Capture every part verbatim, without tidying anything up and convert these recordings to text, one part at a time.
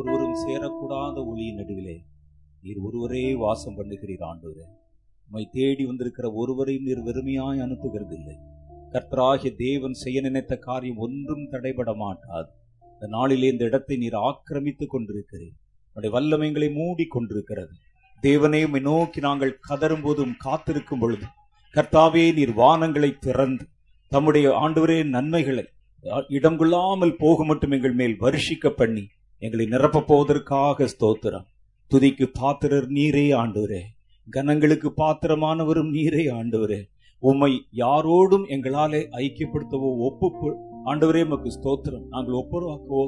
ஒருவரும் சேரக்கூடாத ஒளியின் நடுவிலே நீர் ஒருவரே வாசம் பண்ணுகிறீர் ஆண்டவரே. உம்மை தேடி வந்திருக்கிற ஒருவரையும் நீர் வெறுமையாய் அனுப்புகிறதில்லை. கர்த்தராகிய தேவன் செய்ய நினைத்த காரியம் ஒன்றும் தடைபட மாட்டாது. இந்த நாளிலே இந்த இடத்தை நீர் ஆக்கிரமித்துக் கொண்டிருக்கிறீர். உடைய வல்லமைகளை மூடி கொண்டிருக்கிறது. தேவனையும் நோக்கி நாங்கள் கதரும் போதும் காத்திருக்கும் பொழுது, கர்த்தாவே, நீர் வானங்களை திறந்து தம்முடைய ஆண்டவரே நன்மைகளை இடம் கொள்ளாமல் போக மட்டும் எங்கள் மேல் வருஷிக்க பண்ணி எங்களை நிரப்பப் போவதற்காக ஸ்தோத்திரம். துதிக்கு பாத்திரர் நீரே ஆண்டவரே, கனங்களுக்கு பாத்திரமானவரும் நீரே ஆண்டவரே. உம்மை யாரோடும் எங்களாலே ஐக்கியப்படுத்தவோ ஒப்பு ஆண்டவரே உமக்கு ஸ்தோத்திரம். நாங்கள் ஒப்புரவாக்கவோ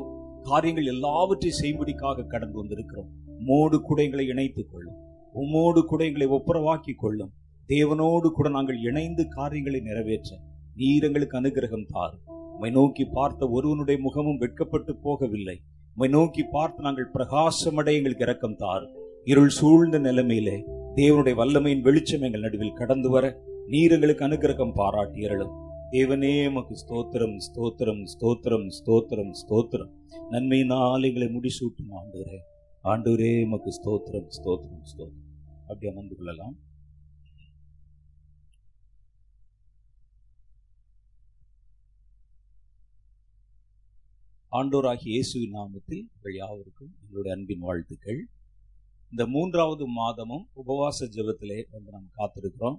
காரியங்கள் எல்லாவற்றையும் செய்யும்படிக்காக கடந்து வந்திருக்கிறோம். உம்மோடு கூட எங்களை இணைத்துக் கொள்ளும், உம்மோடு கூட எங்களை ஒப்புரவாக்கி கொள்ளும். தேவனோடு கூட நாங்கள் இணைந்து காரியங்களை நிறைவேற்ற நீர் எங்களுக்கு அனுகிரகம் தாரும். உம்மை நோக்கி பார்த்த ஒருவனுடைய முகமும் வெட்கப்பட்டு போகவில்லை. உம்மை நோக்கி பார்த்து நாங்கள் பிரகாசமடைய எங்களுக்கு இரக்கம் தாரும். இருள் சூழ்ந்த நிலைமையிலே தேவனுடைய வல்லமையின் வெளிச்சம் எங்கள் நடுவில் கடந்து வர நீர் எங்களுக்கு அனுகிரகம் பாராட்டியறலும். தேவனே உமக்கு ஸ்தோத்திரம், ஸ்தோத்திரம், ஸ்தோத்திரம், ஸ்தோத்திரம், ஸ்தோத்திரம். நன்மையினால் எங்களை முடிசூட்டும் ஆண்டவரே, ஆண்டவரே உமக்கு ஸ்தோத்திரம், ஸ்தோத்திரம், ஸ்தோத்திரம். அப்படி அமர்ந்து கொள்ளலாம். ஆண்டோராகிய இயேசுவின் நாமத்தில் உங்கள் யாவருக்கும் எங்களுடைய அன்பின் வாழ்த்துக்கள். இந்த மூன்றாவது மாதமும் உபவாச ஜெபத்திலே வந்து நாம் காத்திருக்கிறோம்.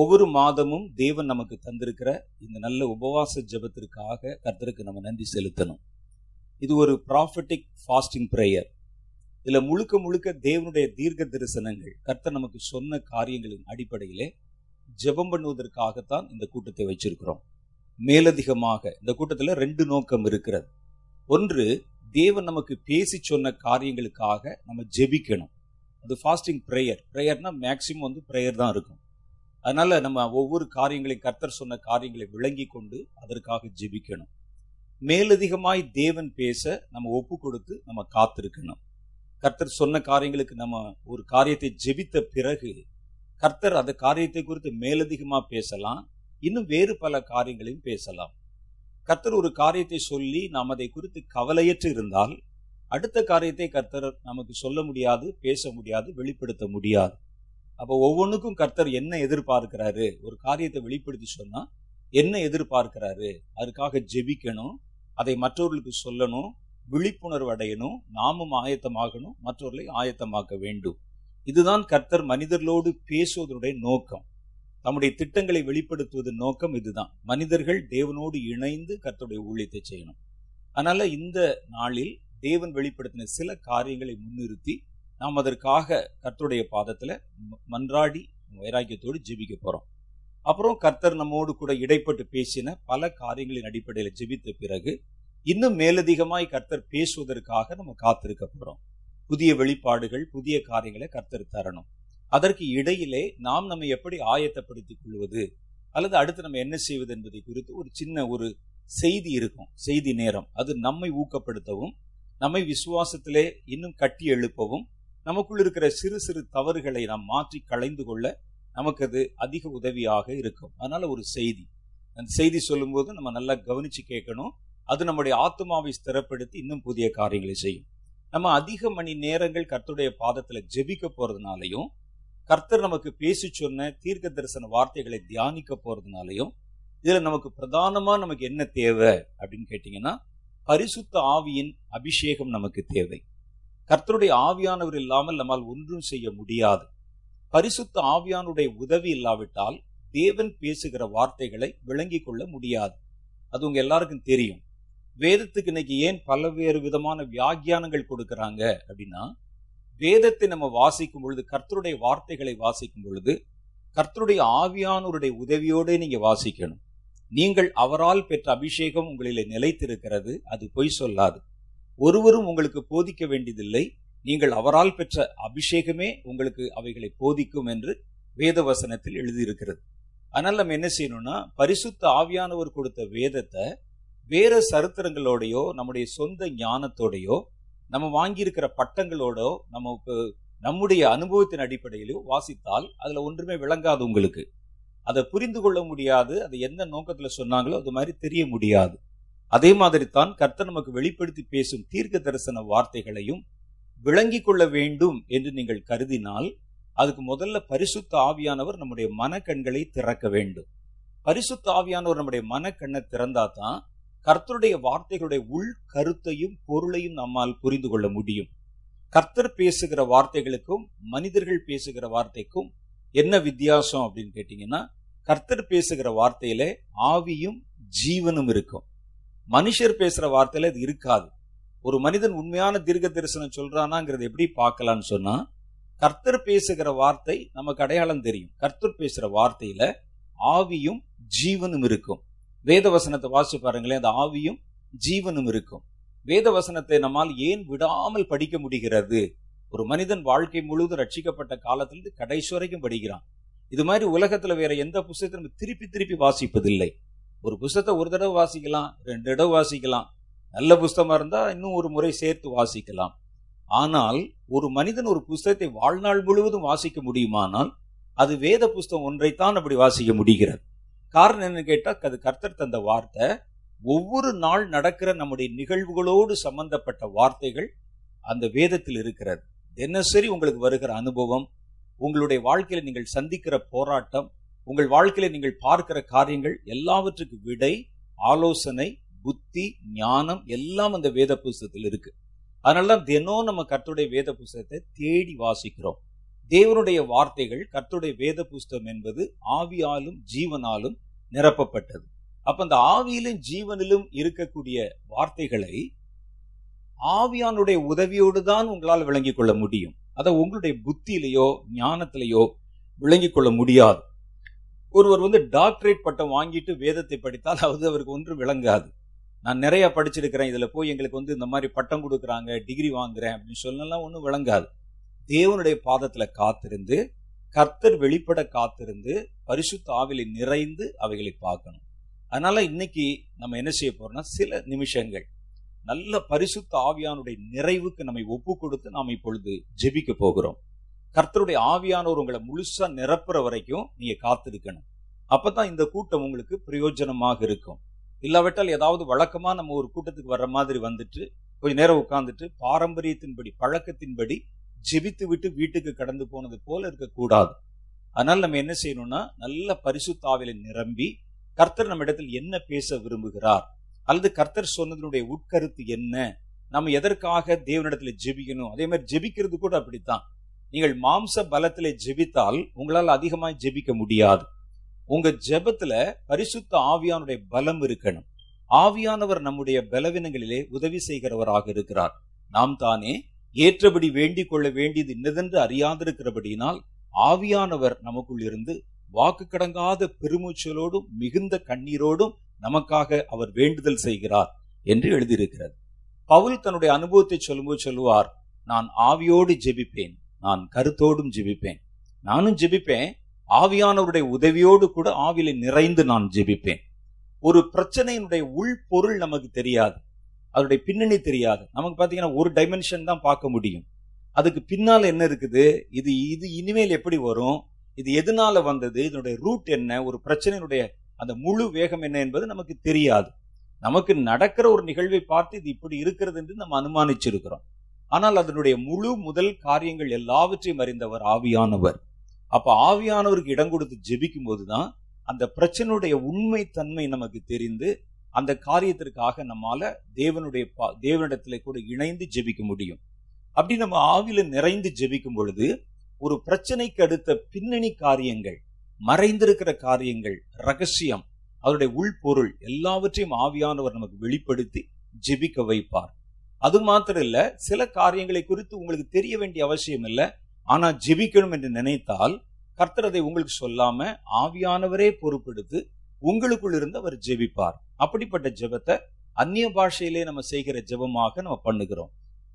ஒவ்வொரு மாதமும் தேவன் நமக்கு தந்திருக்கிற இந்த நல்ல உபவாச ஜெபத்திற்காக கர்த்தருக்கு நம்ம நன்றி செலுத்தணும். இது ஒரு ப்ராஃபட்டிக் ஃபாஸ்டிங் ப்ரேயர். இதில் முழுக்க முழுக்க தேவனுடைய தீர்க்க தரிசனங்கள், கர்த்தர் நமக்கு சொன்ன காரியங்களின் அடிப்படையிலே ஜெபம் பண்ணுவதற்காகத்தான் இந்த கூட்டத்தை வச்சிருக்கிறோம். மேலதிகமாக இந்த கூட்டத்தில் ரெண்டு நோக்கம் இருக்கிறது. ஒன்று, தேவன் நமக்கு பேசி சொன்ன காரியங்களுக்காக நம்ம ஜெபிக்கணும். அது ஃபாஸ்டிங் ப்ரேயர். ப்ரேயர்னா மேக்சிமம் வந்து ப்ரேயர் தான் இருக்கும். அதனால நம்ம ஒவ்வொரு காரியங்களையும் கர்த்தர் சொன்ன காரியங்களை விளங்கி கொண்டு அதற்காக ஜெபிக்கணும். மேலதிகமாய் தேவன் பேச நம்ம ஒப்பு கொடுத்து நம்ம காத்திருக்கணும். கர்த்தர் சொன்ன காரியங்களுக்கு நம்ம ஒரு காரியத்தை ஜெபித்த பிறகு கர்த்தர் அந்த காரியத்தை குறித்து மேலதிகமாக பேசலாம். இன்னும் வேறு பல காரியங்களையும் பேசலாம். கர்த்தர் ஒரு காரியத்தை சொல்லி நாம் அதை குறித்து கவலையற்று இருந்தால் அடுத்த காரியத்தை கர்த்தர் நமக்கு சொல்ல முடியாது, பேச முடியாது, வெளிப்படுத்த முடியாது. அப்போ ஒவ்வொன்றுக்கும் கர்த்தர் என்ன எதிர்பார்க்கிறாரு, ஒரு காரியத்தை வெளிப்படுத்தி சொன்னால் என்ன எதிர்பார்க்கிறாரு, அதுக்காக ஜெபிக்கணும், அதை மற்றவர்களுக்கு சொல்லணும், விழிப்புணர்வு அடையணும், நாமும் ஆயத்தமாகணும், மற்றவர்களை ஆயத்தமாக்க வேண்டும். இதுதான் கர்த்தர் மனிதர்களோடு பேசுவதனுடைய நோக்கம். நம்முடைய திட்டங்களை வெளிப்படுத்துவதன் நோக்கம் இதுதான். மனிதர்கள் தேவனோடு இணைந்து கர்த்தருடைய ஊழியத்தை செய்யணும். அதனால இந்த நாளில் தேவன் வெளிப்படுத்தின சில காரியங்களை முன்னிறுத்தி நாம் அதற்காக கர்த்தருடைய பாதத்தில் மன்றாடி வைராக்கியத்தோடு ஜெபிக்க போகிறோம். அப்புறம் கர்த்தர் நம்மோடு கூட இடைப்பட்டு பேசின பல காரியங்களின் அடிப்படையில் ஜெபித்த பிறகு இன்னும் மேலதிகமாய் கர்த்தர் பேசுவதற்காக நம்ம காத்திருக்க போகிறோம். புதிய வெளிப்பாடுகள், புதிய காரியங்களை கர்த்தர் தரணும். அதற்கு இடையிலே நாம் நம்ம எப்படி ஆயத்தப்படுத்திக் கொள்வது அல்லது அடுத்து நம்ம என்ன செய்வது என்பதை குறித்து ஒரு சின்ன ஒரு செய்தி இருக்கும், செய்தி நேரம். அது நம்மை ஊக்கப்படுத்தவும், நம்மை விசுவாசத்திலே இன்னும் கட்டி எழுப்பவும், நமக்குள் இருக்கிற சிறு சிறு தவறுகளை நாம் மாற்றி களைந்து கொள்ள நமக்கு அது அதிக உதவியாக இருக்கும். அதனால ஒரு செய்தி, அந்த செய்தி சொல்லும்போது நம்ம நல்லா கவனிச்சு கேட்கணும். அது நம்முடைய ஆத்மாவை ஸ்திரப்படுத்தி இன்னும் புதிய காரியங்களை செய்யும். நம்ம அதிக மணி நேரங்கள் கர்த்தருடைய பாதத்தில் ஜெபிக்க போறதுனாலையும், கர்த்தர் நமக்கு பேசி சொன்ன தீர்க்க தரிசன வார்த்தைகளை தியானிக்க போறதுனாலையும், இதில் நமக்கு பிரதானமாக நமக்கு என்ன தேவை அப்படின்னு கேட்டிங்கன்னா, பரிசுத்த ஆவியின் அபிஷேகம் நமக்கு தேவை. கர்த்தருடைய ஆவியானவர் இல்லாமல் நம்மால் ஒன்றும் செய்ய முடியாது. பரிசுத்த ஆவியானுடைய உதவி இல்லாவிட்டால் தேவன் பேசுகிற வார்த்தைகளை விளங்கி கொள்ள முடியாது. அது உங்க எல்லாருக்கும் தெரியும். வேதத்துக்கு இன்னைக்கு ஏன் பல்வேறு விதமான வியாக்கியானங்கள் கொடுக்குறாங்க அப்படின்னா, வேதத்தை நம்ம வாசிக்கும் பொழுது, கர்த்தருடைய வார்த்தைகளை வாசிக்கும் பொழுது கர்த்தருடைய ஆவியானவருடைய உதவியோடு நீங்க வாசிக்கணும். நீங்கள் அவரால் பெற்ற அபிஷேகம் உங்களிலே நிலைத்திருக்கிறது. அது பொய் சொல்லாது. ஒருவரும் உங்களுக்கு போதிக்க வேண்டியதில்லை. நீங்கள் அவரால் பெற்ற அபிஷேகமே உங்களுக்கு அவைகளை போதிக்கும் என்று வேத வசனத்தில் எழுதியிருக்கிறது. அதனால் நம்ம என்ன செய்யணும்னா, பரிசுத்த ஆவியானவர் கொடுத்த வேதத்தை வேற சரித்திரங்களோடையோ நம்முடைய சொந்த ஞானத்தோடையோ நம்ம வாங்கியிருக்கிற பட்டங்களோடோ நமக்கு நம்முடைய அனுபவத்தின் அடிப்படையிலோ வாசித்தால் அதுல ஒன்றுமே விளங்காது. உங்களுக்கு அதை புரிந்து கொள்ள முடியாது. அது எந்த நோக்கத்துல சொன்னாங்களோ அது மாதிரி தெரிய முடியாது. அதே மாதிரி தான் கர்த்தர் நமக்கு வெளிப்படுத்தி பேசும் தீர்க்க தரிசன வார்த்தைகளையும் விளங்கி கொள்ள வேண்டும் என்று நீங்கள் கருதினால் அதுக்கு முதல்ல பரிசுத்த ஆவியானவர் நம்முடைய மனக்கண்களை திறக்க வேண்டும். பரிசுத்த ஆவியானவர் நம்முடைய மனக்கண்ணை திறந்தா தான் கர்த்தருடைய வார்த்தைகளுடைய உள் கருத்தையும் பொருளையும் நம்மால் புரிந்து கொள்ள முடியும். கர்த்தர் பேசுகிற வார்த்தைகளுக்கும் மனிதர்கள் பேசுகிற வார்த்தைக்கும் என்ன வித்தியாசம் அப்படின்னு கேட்டீங்கன்னா, கர்த்தர் பேசுகிற வார்த்தையில ஆவியும் ஜீவனும் இருக்கும். மனுஷர் பேசுற வார்த்தையில அது இருக்காது. ஒரு மனிதன் உண்மையான தீர்க்க தரிசனம் சொல்றானாங்கிறது எப்படி பார்க்கலான்னு சொன்னா, கர்த்தர் பேசுகிற வார்த்தை நமக்கு அடையாளம் தெரியும். கர்த்தர் பேசுற வார்த்தையில ஆவியும் ஜீவனும் இருக்கும். வேத வசனத்தை வாசி பாருங்களேன், அந்த ஆவியும் ஜீவனும் இருக்கும். வேத வசனத்தை நம்மால் ஏன் விடாமல் படிக்க முடிகிறது? ஒரு மனிதன் வாழ்க்கை முழுவதும் ரட்சிக்கப்பட்ட காலத்திலிருந்து கடைசி வரைக்கும் படிக்கிறான். இது மாதிரி உலகத்துல வேற எந்த புத்தகத்தை நம்ம திருப்பி திருப்பி வாசிப்பதில்லை. ஒரு புத்தகத்தை ஒரு தடவை வாசிக்கலாம், ரெண்டு தடவை வாசிக்கலாம், நல்ல புத்தகமா இருந்தா இன்னும் ஒரு முறை சேர்த்து வாசிக்கலாம். ஆனால் ஒரு மனிதன் ஒரு புத்தகத்தை வாழ்நாள் முழுவதும் வாசிக்க முடியுமானால் அது வேத புஸ்தகம் ஒன்றைத்தான் அப்படி வாசிக்க முடிகிறது. காரணம் என்னன்னு கேட்டா, அது கர்த்தர் தந்த வார்த்தை. ஒவ்வொரு நாள் நடக்கிற நம்முடைய நிகழ்வுகளோடு சம்பந்தப்பட்ட வார்த்தைகள் அந்த வேதத்தில் இருக்கிறது. தினசரி உங்களுக்கு வருகிற அனுபவம், உங்களுடைய வாழ்க்கையில நீங்கள் சந்திக்கிற போராட்டம், உங்கள் வாழ்க்கையில நீங்கள் பார்க்கிற காரியங்கள் எல்லாவற்றுக்கு விடை, ஆலோசனை, புத்தி, ஞானம் எல்லாம் அந்த வேத புஸ்தகத்தில் இருக்கு. அதனாலதான் தினம் நம்ம கர்த்தருடைய வேத புஸ்தகத்தை தேடி வாசிக்கிறோம். தேவனுடைய வார்த்தைகள், கர்த்தருடைய வேத புஸ்தகம் என்பது ஆவியாலும் ஜீவனாலும் நிரப்பப்பட்டது. அப்ப அந்த ஆவியிலும் ஜீவனிலும் இருக்கக்கூடிய வார்த்தைகளை ஆவியானுடைய உதவியோடு தான் உங்களால் விளங்கி கொள்ள முடியும். அதை உங்களுடைய புத்தியிலையோ ஞானத்திலேயோ விளங்கி கொள்ள முடியாது. ஒருவர் வந்து டாக்டரேட் பட்டம் வாங்கிட்டு வேதத்தை படித்தால் அது அவருக்கு ஒன்றும் விளங்காது. நான் நிறைய படிச்சிருக்கிறேன், இதுல போய் எங்களுக்கு வந்து இந்த மாதிரி பட்டம் கொடுக்குறாங்க, டிகிரி வாங்குறேன் அப்படின்னு சொல்லலாம், ஒன்றும் விளங்காது. தேவனுடைய பாதத்துல காத்திருந்து, கர்த்தர் வெளிப்பட காத்திருந்து, பரிசுத்த ஆவிலை நிறைந்து அவைகளை பார்க்கணும். அதனால இன்னைக்கு நம்ம என்ன செய்ய போறோம்னா, சில நிமிஷங்கள் நல்ல பரிசுத்த ஆவியானுடைய நிறைவுக்கு நம்மை ஒப்பு கொடுத்து நாம் இப்பொழுது ஜெபிக்க போகிறோம். கர்த்தருடைய ஆவியானவர் உங்களை முழுசா நிரப்புற வரைக்கும் நீங்க காத்திருக்கணும். அப்பதான் இந்த கூட்டம் உங்களுக்கு பிரயோஜனமாக இருக்கும். இல்லாவிட்டால் ஏதாவது வழக்கமா நம்ம ஒரு கூட்டத்துக்கு வர்ற மாதிரி வந்துட்டு கொஞ்ச நேரம் உட்கார்ந்துட்டு பாரம்பரியத்தின்படி பழக்கத்தின்படி ஜெபித்து விட்டு வீட்டுக்கு கடந்து போனது போல இருக்கக்கூடாது. அதனால நம்ம என்ன செய்யணும்னா, நல்ல பரிசுத்த ஆவியில நிரம்பி கர்த்தர் நம்ம இடத்தில் என்ன பேச விரும்புகிறார், அல்லது கர்த்தர் சொன்னதனுடைய உட்கருத்து என்ன, நம்ம எதற்காக தேவனிடத்துல ஜெபிக்கணும். அதே மாதிரி ஜெபிக்கிறது கூட அப்படித்தான். நீங்கள் மாம்ச பலத்திலே ஜெபித்தால் உங்களால் அதிகமாய் ஜெபிக்க முடியாது. உங்க ஜெபத்துல பரிசுத்த ஆவியானுடைய பலம் இருக்கணும். ஆவியானவர் நம்முடைய பலவீனங்களிலே உதவி செய்கிறவராக இருக்கிறார். நாம் தானே ஏற்றபடி வேண்டிக் கொள்ள வேண்டியது இன்னதென்று அறியாதிருக்கிறபடியினால் ஆவியானவர் நமக்குள் இருந்து வாக்கு கடங்காத பெருமூச்சலோடும் மிகுந்த கண்ணீரோடும் நமக்காக அவர் வேண்டுதல் செய்கிறார் என்று எழுதியிருக்கிறது. பவுல் தன்னுடைய அனுபவத்தை சொல்லும்போது சொல்லுவார், நான் ஆவியோடு ஜெபிப்பேன், நான் கருத்தோடும் ஜெபிப்பேன், நானும் ஜெபிப்பேன், ஆவியானவருடைய உதவியோடு கூட ஆவியில நிறைந்து நான் ஜெபிப்பேன். ஒரு பிரச்சனையினுடைய உள் பொருள் நமக்கு தெரியாது, அதனுடைய பின்னணி தெரியாது. நமக்கு பார்த்தீங்கன்னா ஒரு டைமென்ஷன் தான் பார்க்க முடியும். அதுக்கு பின்னால் என்ன இருக்குது, இது இது இனிமேல் எப்படி வரும், இது எதனால வந்தது, இதனுடைய ரூட் என்ன, ஒரு பிரச்சனையினுடைய அந்த முழு வேகம் என்ன என்பது நமக்கு தெரியாது. நமக்கு நடக்கிற ஒரு நிகழ்வை பார்த்து இது இப்படி இருக்கிறது என்று நம்ம அனுமானிச்சிருக்கிறோம். ஆனால் அதனுடைய முழு முதல் காரியங்கள் எல்லாவற்றையும் அறிந்தவர் ஆவியானவர். அப்ப ஆவியானவருக்கு இடம் கொடுத்து ஜெபிக்கும் போதுதான் அந்த பிரச்சனையுடைய உண்மை தன்மை நமக்கு தெரிந்து அந்த காரியத்திற்காக நம்மால தேவனுடைய தேவனிடத்திலே கூட இணைந்து ஜெபிக்க முடியும். அப்படி நம்ம ஆவியில நிறைந்து ஜெபிக்கும் பொழுது ஒரு பிரச்சனைக்கு அடுத்த பின்னணி காரியங்கள், மறைந்திருக்கிற காரியங்கள், ரகசியம், அவருடைய உள்பொருள் எல்லாவற்றையும் ஆவியானவர் நமக்கு வெளிப்படுத்தி ஜெபிக்க வைப்பார். அது மாத்திரம் இல்ல, சில காரியங்களை குறித்து உங்களுக்கு தெரிய வேண்டிய அவசியம் இல்லை, ஆனா ஜெபிக்கணும் என்று நினைத்தால் கர்த்தர் அதை உங்களுக்கு சொல்லாம ஆவியானவரே பொறுப்பெடுத்து உங்களுக்குள் இருந்து அவர் ஜெபிப்பார். அப்படிப்பட்ட ஜெபத்தை அந்நிய பாஷையிலே நம்ம செய்கிற ஜெபமாக நம்ம பண்ணுகிறோம்.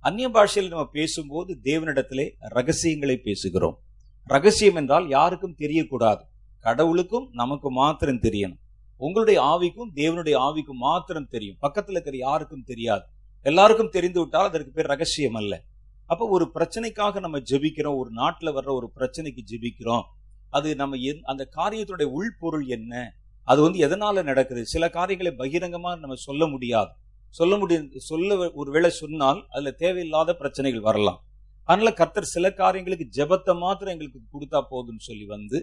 அந்நிய பாஷையில் நம்ம பேசும்போது தேவனிடத்திலே ரகசியங்களை பேசுகிறோம். ரகசியம் என்றால் யாருக்கும் தெரியக்கூடாது, கடவுளுக்கும் நமக்கு மாத்திரம் தெரியணும். உங்களுடைய ஆவிக்கும் தேவனுடைய ஆவிக்கும் மாத்திரம் தெரியும், பக்கத்துல இருக்கிற யாருக்கும் தெரியாது. எல்லாருக்கும் தெரிந்து விட்டால் அதற்கு பேர் ரகசியம் அல்ல. அப்ப ஒரு பிரச்சனைக்காக நம்ம ஜெபிக்கிறோம், ஒரு நாட்டுல வர்ற ஒரு பிரச்சனைக்கு ஜெபிக்கிறோம், அது நம்ம அந்த காரியத்துடைய உள்பொருள் என்ன, அது வந்து எதனால நடக்குது? சில காரியங்களை பகிரங்கமா நம்ம சொல்ல முடியாது. சொல்ல முடிய சொல்ல ஒரு வேளை சொன்னால் அதுல தேவையில்லாத பிரச்சனைகள் வரலாம். அதனால கர்த்தர் சில காரியங்களுக்கு ஜெபத்தை மாத்திரம் எங்களுக்கு கொடுத்தா போதும்னு சொல்லி வந்து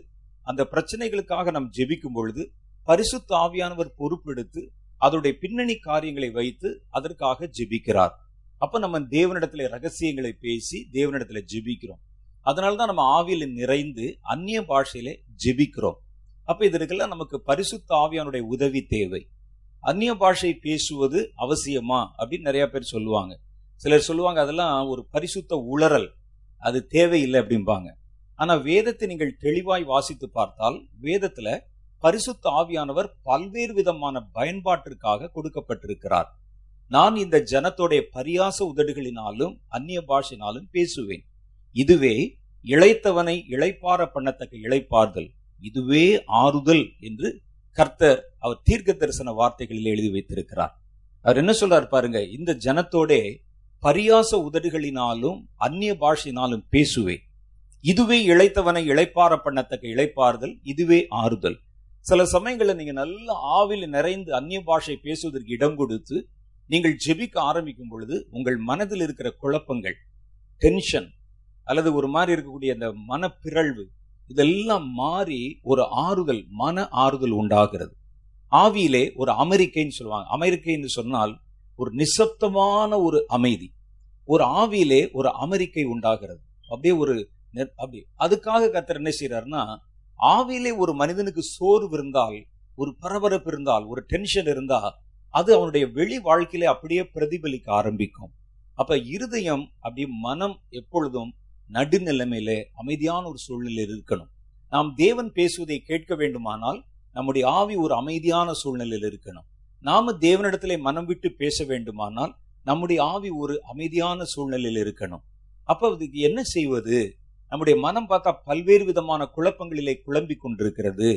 அந்த பிரச்சனைகளுக்காக நாம் ஜெபிக்கும் பொழுது பரிசுத்த ஆவியானவர் பொறுப்பெடுத்து அதோடைய பின்னணி காரியங்களை வைத்து அதற்காக ஜெபிக்கிறார். அப்ப நம்ம தேவனிடத்துல ரகசியங்களை பேசி தேவனிடத்துல ஜெபிக்கிறோம். அதனால்தான் நம்ம ஆவியில நிறைந்து அந்நிய பாஷையில ஜெபிக்கிறோம். அப்ப இதற்கெல்லாம் நமக்கு பரிசுத்த ஆவியானுடைய உதவி தேவை. அந்நிய பாஷை பேசுவது அவசியமா அப்படின்னு நிறைய பேர் சொல்லுவாங்க. சிலர் சொல்லுவாங்க அதெல்லாம் ஒரு பரிசுத்த உளறல், அது தேவையில்லை அப்படிம்பாங்க. ஆனா வேதத்தை நீங்கள் தெளிவாய் வாசித்து பார்த்தால் வேதத்துல பரிசுத்த ஆவியானவர் பல்வேறு விதமான பயன்பாட்டிற்காக கொடுக்கப்பட்டிருக்கிறார். நான் இந்த ஜனத்தோடைய பரியாச உதடுகளினாலும் அந்நிய பாஷையினாலும் பேசுவேன், இதுவே இளைத்தவனை இளைப்பார பண்ணத்தக்க இளைப்பாறுதல், இதுவே ஆறுதல் என்று கர்த்தர் அவர் தீர்க்க தரிசன வார்த்தைகளில் எழுதி வைத்திருக்கிறார். அவர் என்ன சொல்றார் பாருங்க, இந்த ஜனத்தோட பரியாச உதடுகளினாலும் அந்நிய பாஷையினாலும் பேசுவேன், இதுவே இளைத்தவனை இளைப்பார பண்ணத்தக்க இளைப்பாறுதல், இதுவே ஆறுதல். சில சமயங்களில் நீங்க நல்ல ஆவில நிறைந்து அந்நிய பாஷை பேசுவதற்கு இடம் கொடுத்து நீங்கள் ஜெபிக்க ஆரம்பிக்கும் பொழுது உங்கள் மனதில் இருக்கிற குழப்பங்கள், டென்ஷன் அல்லது ஒரு மாதிரி இருக்கக்கூடிய அந்த மனப்பிறழ்வு இதெல்லாம் மாறி ஒரு ஆறுதல், மன ஆறுதல் உண்டாகிறது. ஆவியிலே ஒரு அமெரிக்கைன்னு சொல்லுவாங்க. அமெரிக்கைன்னு சொன்னால் ஒரு நிசப்தமான ஒரு அமைதி. ஒரு ஆவியிலே ஒரு அமெரிக்கை உண்டாகிறது. அப்படியே ஒரு அப்படியே அதுக்காக கர்த்தர் என்ன செய்யறாருன்னா, ஆவியிலே ஒரு மனிதனுக்கு சோர்வு இருந்தால், ஒரு பரபரப்பு இருந்தால், ஒரு டென்ஷன் இருந்தா அது அவனுடைய வெளி வாழ்க்கையிலே அப்படியே பிரதிபலிக்க ஆரம்பிக்கும். அப்ப இருதயம் அப்படியே மனம் எப்பொழுதும் நடுநிலைமையிலே அமைதியான ஒரு சூழ்நிலையில் இருக்கணும். நாம் தேவன் பேசுவதை கேட்க வேண்டுமானால் நம்முடைய ஆவி ஒரு அமைதியான சூழ்நிலையில் இருக்கணும். நாம தேவனிடத்திலே மனம் விட்டு பேச வேண்டுமானால் நம்முடைய ஆவி ஒரு அமைதியான சூழ்நிலையில் இருக்கணும். அப்ப இதுக்கு என்ன செய்வது? நம்முடைய மனம் பார்த்தா பல்வேறு விதமான குழப்பங்களிலே குழம்பி கொண்டிருக்கிறது.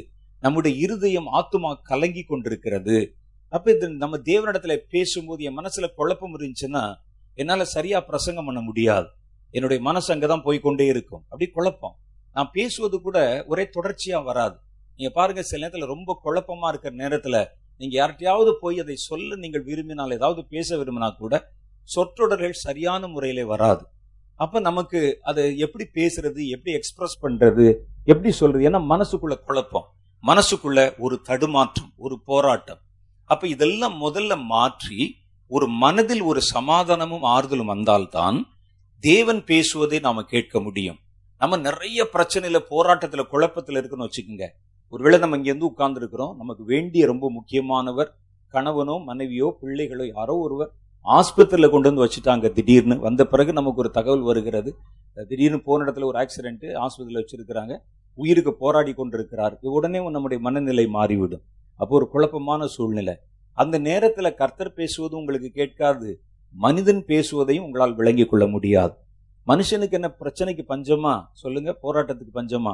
நம்முடைய இருதயம் ஆத்துமா கலங்கி கொண்டிருக்கிறது. அப்ப இது நம்ம தேவனிடத்துல பேசும்போது என் மனசுல குழப்பம் இருந்துச்சுன்னா என்னால சரியா பிரசங்கம் பண்ண முடியாது. என்னுடைய மனசு அங்கதான் போய்கொண்டே இருக்கும். அப்படி குழப்பம் நான் பேசுவது கூட ஒரே தொடர்ச்சியா வராது. நீங்க பாருங்க, சில நேரத்துல ரொம்ப குழப்பமா இருக்கிற நேரத்துல நீங்க யார்கிட்டையாவது போய் அதை சொல்ல நீங்கள் விரும்பினால், ஏதாவது பேச விரும்பினா கூட சொற்றொடர்கள் சரியான முறையிலே வராது. அப்ப நமக்கு அதை எப்படி பேசுறது, எப்படி எக்ஸ்பிரஸ் பண்றது, எப்படி சொல்றது? ஏன்னா மனசுக்குள்ள குழப்பம், மனசுக்குள்ள ஒரு தடுமாற்றம், ஒரு போராட்டம். அப்ப இதெல்லாம் முதல்ல மாற்றி ஒரு மனதில் ஒரு சமாதானமும் ஆறுதலும் வந்தால்தான் தேவன் பேசுவதை நாம கேட்க முடியும். நம்ம நிறைய பிரச்சனையில, போராட்டத்துல, குழப்பத்துல இருக்குன்னு வச்சுக்கோங்க. ஒருவேளை நம்ம இங்க இருந்து உட்கார்ந்து இருக்கிறோம், நமக்கு வேண்டிய ரொம்ப முக்கியமானவர், கணவனோ மனைவியோ பிள்ளைகளோ யாரோ ஒருவர் ஆஸ்பத்திரியில கொண்டு வந்து வச்சுட்டாங்க. திடீர்னு வந்த பிறகு நமக்கு ஒரு தகவல் வருகிறது, திடீர்னு போன இடத்துல ஒரு ஆக்சிடென்ட், ஆஸ்பத்திரியில வச்சிருக்கிறாங்க, உயிருக்கு போராடி கொண்டிருக்கிறார். உடனே நம்முடைய மனநிலை மாறிவிடும். அப்போ ஒரு குழப்பமான சூழ்நிலை. அந்த நேரத்துல கர்த்தர் பேசுவது உங்களுக்கு கேட்காது, மனிதன் பேசுவதையும் உங்களால் விளங்கி கொள்ள முடியாது. மனுஷனுக்கு என்ன பிரச்சனைக்கு பஞ்சமா சொல்லுங்க, போராட்டத்துக்கு பஞ்சமா?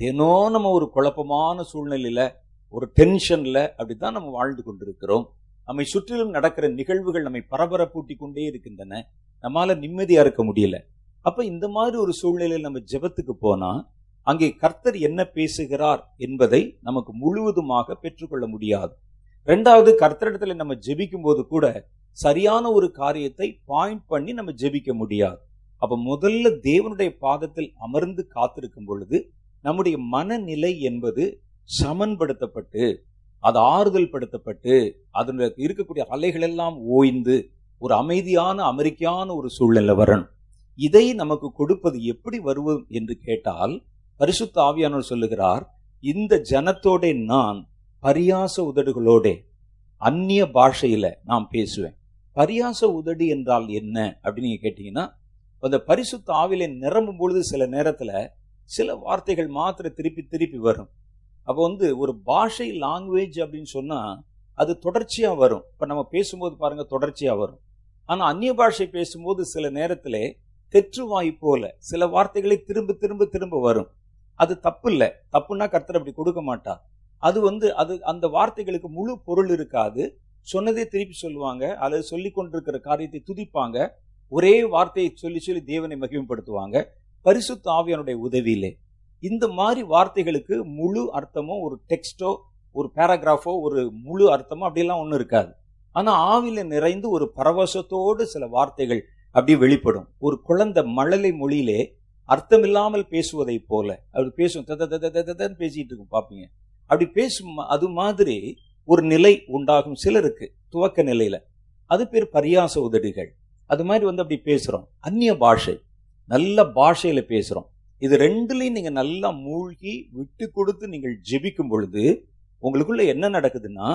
தினம் நம்ம ஒரு குழப்பமான சூழ்நிலையில, ஒரு டென்ஷன்ல அப்படித்தான் நம்ம வாழ்ந்து கொண்டிருக்கிறோம். நம்மை சுற்றிலும் நடக்கிற நிகழ்வுகள் நம்மை பரபரப்பூட்டி கொண்டே இருக்கின்றன. நம்மால நிம்மதியா இருக்க முடியல. அப்ப இந்த மாதிரி ஒரு சூழ்நிலையில் நம்ம ஜெபத்துக்கு போனா அங்கே கர்த்தர் என்ன பேசுகிறார் என்பதை நமக்கு முழுவதுமாக பெற்றுக்கொள்ள முடியாது. ரெண்டாவது, கர்த்தரிடத்துல நம்ம ஜெபிக்கும் போது கூட சரியான ஒரு காரியத்தை பாயிண்ட் பண்ணி நம்ம ஜெபிக்க முடியாது. அப்ப முதல்ல தேவனுடைய பாதத்தில் அமர்ந்து காத்திருக்கும் பொழுது நம்முடைய மனநிலை என்பது சமன்படுத்தப்பட்டு, அது ஆறுதல் படுத்தப்பட்டு, அதனுடைய இருக்கக்கூடிய அலைகள் எல்லாம் ஓய்ந்து ஒரு அமைதியான அமெரிக்கான ஒரு சூழ்நிலை வரணும். இதை நமக்கு கொடுப்பது எப்படி வருவோம் என்று கேட்டால், பரிசுத்த ஆவியானவர் சொல்லுகிறார், இந்த ஜனத்தோட நான் பரியாச உதடுகளோட அந்நிய பாஷையில நான் பேசுவேன். பரியாச உதடு என்றால் என்ன அப்படின்னு நீங்க கேட்டீங்கன்னா, அந்த பரிசுத்த ஆவியில நிரம்பும் பொழுது சில நேரத்துல சில வார்த்தைகள் மாத்திர திருப்பி திருப்பி வரும். அப்போ வந்து ஒரு பாஷை, லாங்குவேஜ் அப்படின்னு சொன்னா அது தொடர்ச்சியா வரும். இப்ப நம்ம பேசும்போது பாருங்க தொடர்ச்சியா வரும். ஆனா அந்நிய பாஷை பேசும்போது சில நேரத்துல தெற்றுவாய் போல சில வார்த்தைகளை திரும்ப திரும்ப திரும்ப வரும். அது தப்பு இல்லை. தப்புன்னா கர்த்தர் அப்படி கொடுக்க மாட்டார். அது வந்து அது அந்த வார்த்தைகளுக்கு முழு பொருள் இருக்காது. சொன்னதே திருப்பி சொல்லுவாங்க, அல்லது சொல்லி கொண்டிருக்கிற காரியத்தை துதிப்பாங்க, ஒரே வார்த்தையை சொல்லி சொல்லி தேவனை மகிமைப்படுத்துவாங்க. பரிசுத்த ஆவியானுடைய உதவியிலே இந்த மாதிரி வார்த்தைகளுக்கு முழு அர்த்தமோ ஒரு டெக்ஸ்டோ ஒரு பேராகிராஃபோ ஒரு முழு அர்த்தமோ அப்படிலாம் ஒன்றும் இருக்காது. ஆனால் ஆவில நிறைந்து ஒரு பரவசத்தோடு சில வார்த்தைகள் அப்படி வெளிப்படும். ஒரு குழந்தை மழலை மொழியிலே அர்த்தம் இல்லாமல் பேசுவதை போல அப்படி பேசும், தத தத ததன்னு பேசிட்டு இருக்கும் பார்ப்பீங்க. அப்படி பேசும் அது மாதிரி ஒரு நிலை உண்டாகும் சிலருக்கு துவக்க நிலையில. அது பேர் பரியாச உதடுகள். அது மாதிரி வந்து அப்படி பேசுகிறோம். அந்நிய பாஷை, நல்ல பாஷையில் பேசுகிறோம். இது ரெண்டுலையும் நீங்கள் நல்லா மூழ்கி விட்டு கொடுத்து நீங்கள் ஜெபிக்கும் பொழுது உங்களுக்குள்ள என்ன நடக்குதுன்னா,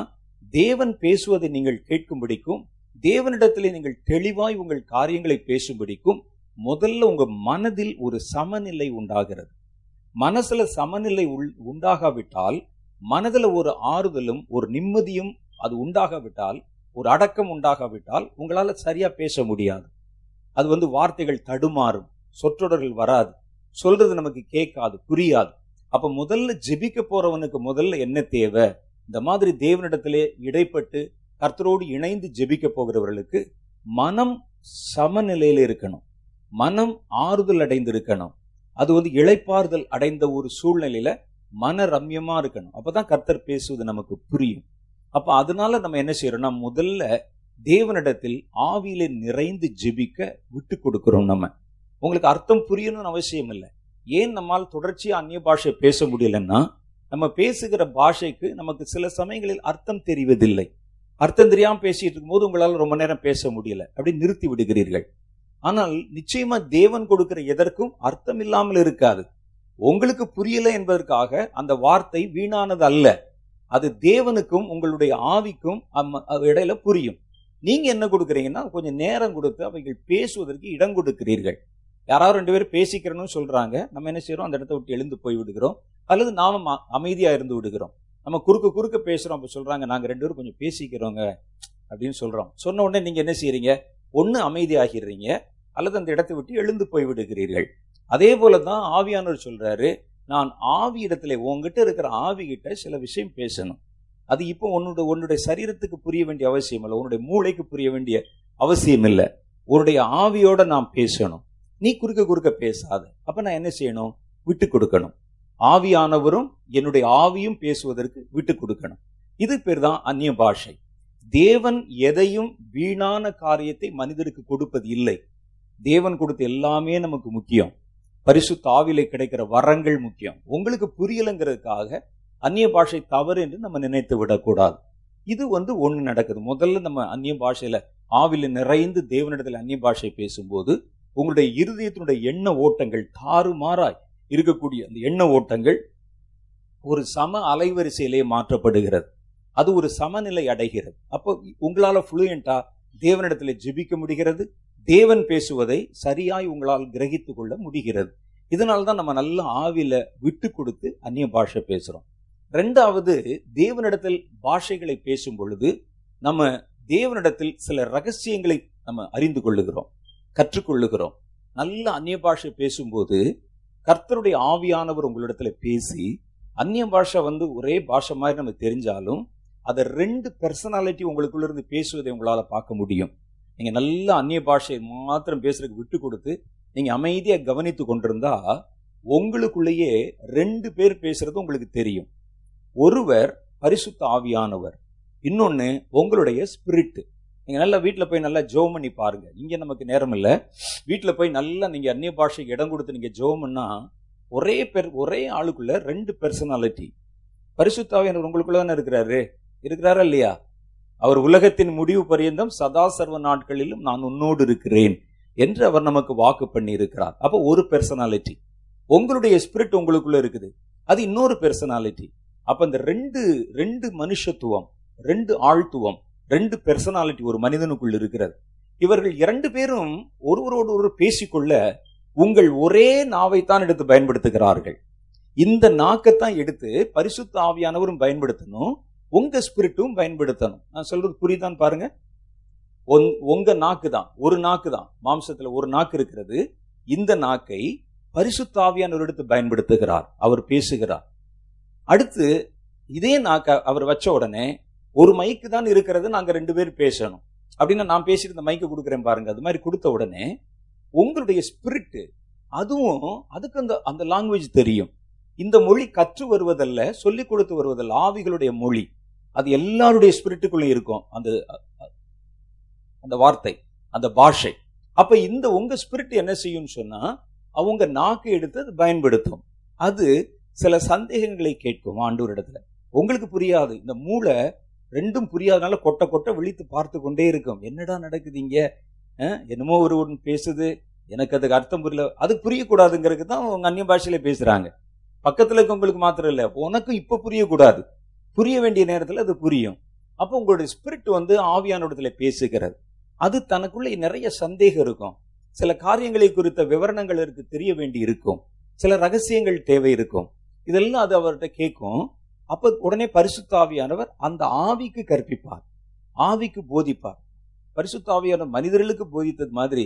தேவன் பேசுவதை நீங்கள் கேட்கும்படிக்கும், தேவனிடத்தில் நீங்கள் தெளிவாய் உங்கள் காரியங்களை பேசும்படிக்கும் முதல்ல உங்கள் மனதில் ஒரு சமநிலை உண்டாகிறது. மனசில் சமநிலை உண்டாகாவிட்டால், மனதில் ஒரு ஆறுதலும் ஒரு நிம்மதியும் அது உண்டாகாவிட்டால், ஒரு அடக்கம் உண்டாகாவிட்டால் உங்களால் சரியாக பேச முடியாது. அது வந்து வார்த்தைகள் தடுமாறும், சொற்றொடர்கள் வராது, சொல்றது நமக்கு கேட்காது, புரியாது. அப்போ முதல்ல ஜெபிக்க போறவனுக்கு முதல்ல என்ன தேவை? இந்த மாதிரி தேவனிடத்திலே இடைப்பட்டு கர்த்தரோடு இணைந்து ஜெபிக்க போகிறவர்களுக்கு மனம் சமநிலையில் இருக்கணும், மனம் ஆறுதல் அடைந்திருக்கணும். அது வந்து இளைப்பாறுதல் அடைந்த ஒரு சூழ்நிலையில மன ரம்யமா இருக்கணும். அப்பதான் கர்த்தர் பேசுவது நமக்கு புரியும். அப்ப அதனால நம்ம என்ன செய்யறோம்னா, முதல்ல தேவனிடத்தில் ஆவியில நிறைந்து ஜெபிக்க விட்டு கொடுக்கிறோம். நம்ம உங்களுக்கு அர்த்தம் புரியணும்னு அவசியம் இல்லை. ஏன் நம்மால் தொடர்ச்சியா அந்நிய பாஷை பேச முடியலன்னா, நம்ம பேசுகிற பாஷைக்கு நமக்கு சில சமயங்களில் அர்த்தம் தெரிவதில்லை. அர்த்தம் தெரியாம பேசிட்டு இருக்கும்போது உங்களால் ரொம்ப நேரம் பேச முடியல, அப்படி நிறுத்தி விடுகிறீர்கள். ஆனால் நிச்சயமா தேவன் கொடுக்கிற எதற்கும் அர்த்தம் இல்லாமல் இருக்காது. உங்களுக்கு புரியல என்பதற்காக அந்த வார்த்தை வீணானது அல்ல. அது தேவனுக்கும் உங்களுடைய ஆவிக்கும் இடையில புரியும். நீங்க என்ன கொடுக்குறீங்கன்னா, கொஞ்சம் நேரம் கொடுத்து அவைகள் பேசுவதற்கு இடம் கொடுக்கிறீர்கள். யாராவது ரெண்டு பேரும் பேசிக்கிறேன்னு சொல்றாங்க, நம்ம என்ன செய்யறோம், அந்த இடத்த விட்டு எழுந்து போய் விடுகிறோம், அல்லது நாம அமைதியா இருந்து விடுகிறோம். நம்ம குறுக்க குறுக்க பேசுறோம். அப்ப சொல்றாங்க, நாங்க ரெண்டு பேரும் கொஞ்சம் பேசிக்கிறோங்க அப்படின்னு சொல்றோம். சொன்ன உடனே நீங்க என்ன செய்யறீங்க, ஒன்னு அமைதியாகிறீங்க, அல்லது அந்த இடத்தை விட்டு எழுந்து போய் விடுகிறீர்கள். அதே போலதான் ஆவியானவர் சொல்றாரு, நான் ஆவி இடத்துல உங்ககிட்ட இருக்கிற ஆவி கிட்ட சில விஷயம் பேசணும். அது இப்போ உன்னுடைய உன்னுடைய சரீரத்துக்கு புரிய வேண்டிய அவசியம் இல்லை, உன்னுடைய மூளைக்கு புரிய வேண்டிய அவசியம் இல்லை, உன்னுடைய ஆவியோட நான் பேசணும். நீ குறுக்க குறுக்க பேசாத. அப்ப நான் என்ன செய்யணும், விட்டு கொடுக்கணும். ஆவியானவரும் என்னுடைய ஆவியும் பேசுவதற்கு விட்டு கொடுக்கணும். இது பேர் தான் அந்நிய பாஷை. தேவன் எதையும் வீணான காரியத்தை மனிதருக்கு கொடுப்பது இல்லை. தேவன் கொடுத்த எல்லாமே நமக்கு முக்கியம். பரிசுத்த ஆவியிலே கிடைக்கிற வரங்கள் முக்கியம். உங்களுக்கு புரியலங்கிறதுக்காக அந்நிய பாஷை தவறு என்று நம்ம நினைத்து விடக்கூடாது. இது வந்து ஒன்று நடக்குது. முதல்ல நம்ம அந்நிய பாஷையில் ஆவியில் நிறைந்து தேவனிடத்தில் அந்நிய பாஷை பேசும்போது உங்களுடைய இருதயத்தினுடைய எண்ண ஓட்டங்கள் தாறுமாறாய் இருக்கக்கூடிய அந்த எண்ண ஓட்டங்கள் ஒரு சம அலைவரிசையிலே மாற்றப்படுகிறது. அது ஒரு சமநிலை அடைகிறது. அப்போ உங்களால் ஃப்ளூயண்டாக தேவனிடத்தில் ஜெபிக்க முடிகிறது. தேவன் பேசுவதை சரியாய் உங்களால் கிரகித்து கொள்ள முடிகிறது. இதனால தான் நம்ம நல்ல ஆவில விட்டு கொடுத்து அந்நிய பாஷை பேசுகிறோம். ரெண்டாவது, தேவனிடத்தில் பாஷைகளை பேசும் பொழுது நம்ம தேவனிடத்தில் சில ரகசியங்களை நம்ம அறிந்து கொள்ளுகிறோம், கற்றுக்கொள்ளுகிறோம். நல்ல அந்நிய பாஷை பேசும்போது கர்த்தருடைய ஆவியானவர் உங்களிடத்துல பேசி, அந்நிய பாஷை வந்து ஒரே பாஷை மாதிரி நம்ம தெரிஞ்சாலும் அதை ரெண்டு பர்சனாலிட்டி உங்களுக்குள்ள இருந்து பேசுவதை உங்களால் பார்க்க முடியும். நீங்கள் நல்லா அந்நிய பாஷையை மாத்திரம் பேசுறதுக்கு விட்டு கொடுத்து நீங்கள் அமைதியாக கவனித்து கொண்டிருந்தா உங்களுக்குள்ளேயே ரெண்டு பேர் பேசுறது உங்களுக்கு தெரியும். ஒருவர் பரிசுத்த ஆவியானவர், இன்னொன்று உங்களுடைய ஸ்பிரிட்டு. நீங்கள் நல்லா வீட்டில் போய் நல்லா ஜெபம் பண்ணி பாருங்கள். இங்கே நமக்கு நேரம் இல்லை. வீட்டில் போய் நல்லா நீங்கள் அந்நிய பாஷைக்கு இடம் கொடுத்து நீங்கள் ஜெபம் பண்ணா ஒரே பேர் ஒரே ஆளுக்குள்ள ரெண்டு பர்சனாலிட்டி. பரிசுத்த ஆவியானவர் உங்களுக்குள்ள தானே இருக்கிறாரு இருக்கிறாரா இல்லையா? அவர் உலகத்தின் முடிவு பரியந்தம் சதா சர்வ நாட்களிலும் நான் உன்னோடு இருக்கிறேன் என்று அவர் நமக்கு வாக்கு பண்ணி இருக்கிறார். அப்போ ஒரு பெர்சனாலிட்டி உங்களுடைய ஸ்பிரிட் உங்களுக்குள்ள இருக்குது, அது இன்னொரு பெர்சனாலிட்டி. அப்போ இந்த ரெண்டு ரெண்டு மனுஷத்துவம், ரெண்டு ஆழ்த்துவம், ரெண்டு பெர்சனாலிட்டி ஒரு மனிதனுக்குள்ள இருக்கிறது. இவர்கள் இரண்டு பேரும் ஒருவரோடு ஒரு பேசிக்கொள்ள உங்கள் ஒரே நாவைத்தான் எடுத்து பயன்படுத்துகிறார்கள். இந்த நாக்கத்தான் எடுத்து பரிசுத்த ஆவியானவரும் பயன்படுத்தணும், உங்க ஸ்பிரிட்டும் பயன்படுத்தணும். நான் சொல்றது புரியுதான் பாருங்க. உங்க நாக்கு தான் ஒரு நாக்கு தான் மாம்சத்துல ஒரு நாக்கு இருக்கிறது. இந்த நாக்கை பரிசுத்த ஆவியானவர் எடுத்து பயன்படுத்துகிறார், அவர் பேசுகிறார். அடுத்து இதே நாக்க அவர் வச்ச உடனே ஒரு மைக்கு தான் இருக்கிறது, நாங்க ரெண்டு பேர் பேசணும் அப்படின்னா நான் பேசிட்டு இந்த மைக்கு கொடுக்குறேன் பாருங்க. அது மாதிரி கொடுத்த உடனே உங்களுடைய ஸ்பிரிட் அதுவும் அதுக்கு அந்த அந்த லாங்குவேஜ் தெரியும். இந்த மொழி கற்று வருவதல்ல, சொல்லிக் கொடுத்து வருவதல்ல, ஆவிகளுடைய மொழி. அது எல்லாருடைய ஸ்பிரிட்டுக்குள்ளே இருக்கும் அந்த அந்த வார்த்தை, அந்த பாஷை. அப்ப இந்த உங்க ஸ்பிரிட் என்ன செய்யும் சொன்னா, அவங்க நாக்கு எடுத்து அது பயன்படுத்தும். அது சில சந்தேகங்களை கேட்கும் ஆண்டவர் இடத்துல. உங்களுக்கு புரியாது, இந்த மூளை ரெண்டும் புரியாதனால கொட்ட கொட்ட விழித்து பார்த்து கொண்டே இருக்கும். என்னடா நடக்குதுங்க, என்னமோ ஒரு ஒன்று பேசுது, எனக்கு அதுக்கு அர்த்தம் புரியல. அது புரியக்கூடாதுங்கிறது தான் அவங்க அந்நிய பாஷையில பேசுறாங்க. பக்கத்துல இருக்கவங்களுக்கு மாத்திரம் இல்லை, உனக்கும் இப்ப புரியக்கூடாது, புரிய வேண்டிய நேரத்தில் அது புரியும். அப்போ உங்களுடைய ஸ்பிரிட் வந்து ஆவியானோடத்துல பேசுகிறது. அது தனக்குள்ள நிறைய சந்தேகம் இருக்கும், சில காரியங்களை குறித்த விவரணங்கள் இருக்கு, தெரிய வேண்டி இருக்கும், சில ரகசியங்கள் தேவை இருக்கும். இதெல்லாம் அது அவர்கிட்ட கேட்கும். அப்ப உடனே பரிசுத்த ஆவியானவர் அந்த ஆவிக்கு கற்பிப்பார், ஆவிக்கு போதிப்பார். பரிசுத்த ஆவியானவர் மனிதர்களுக்கு போதித்தது மாதிரி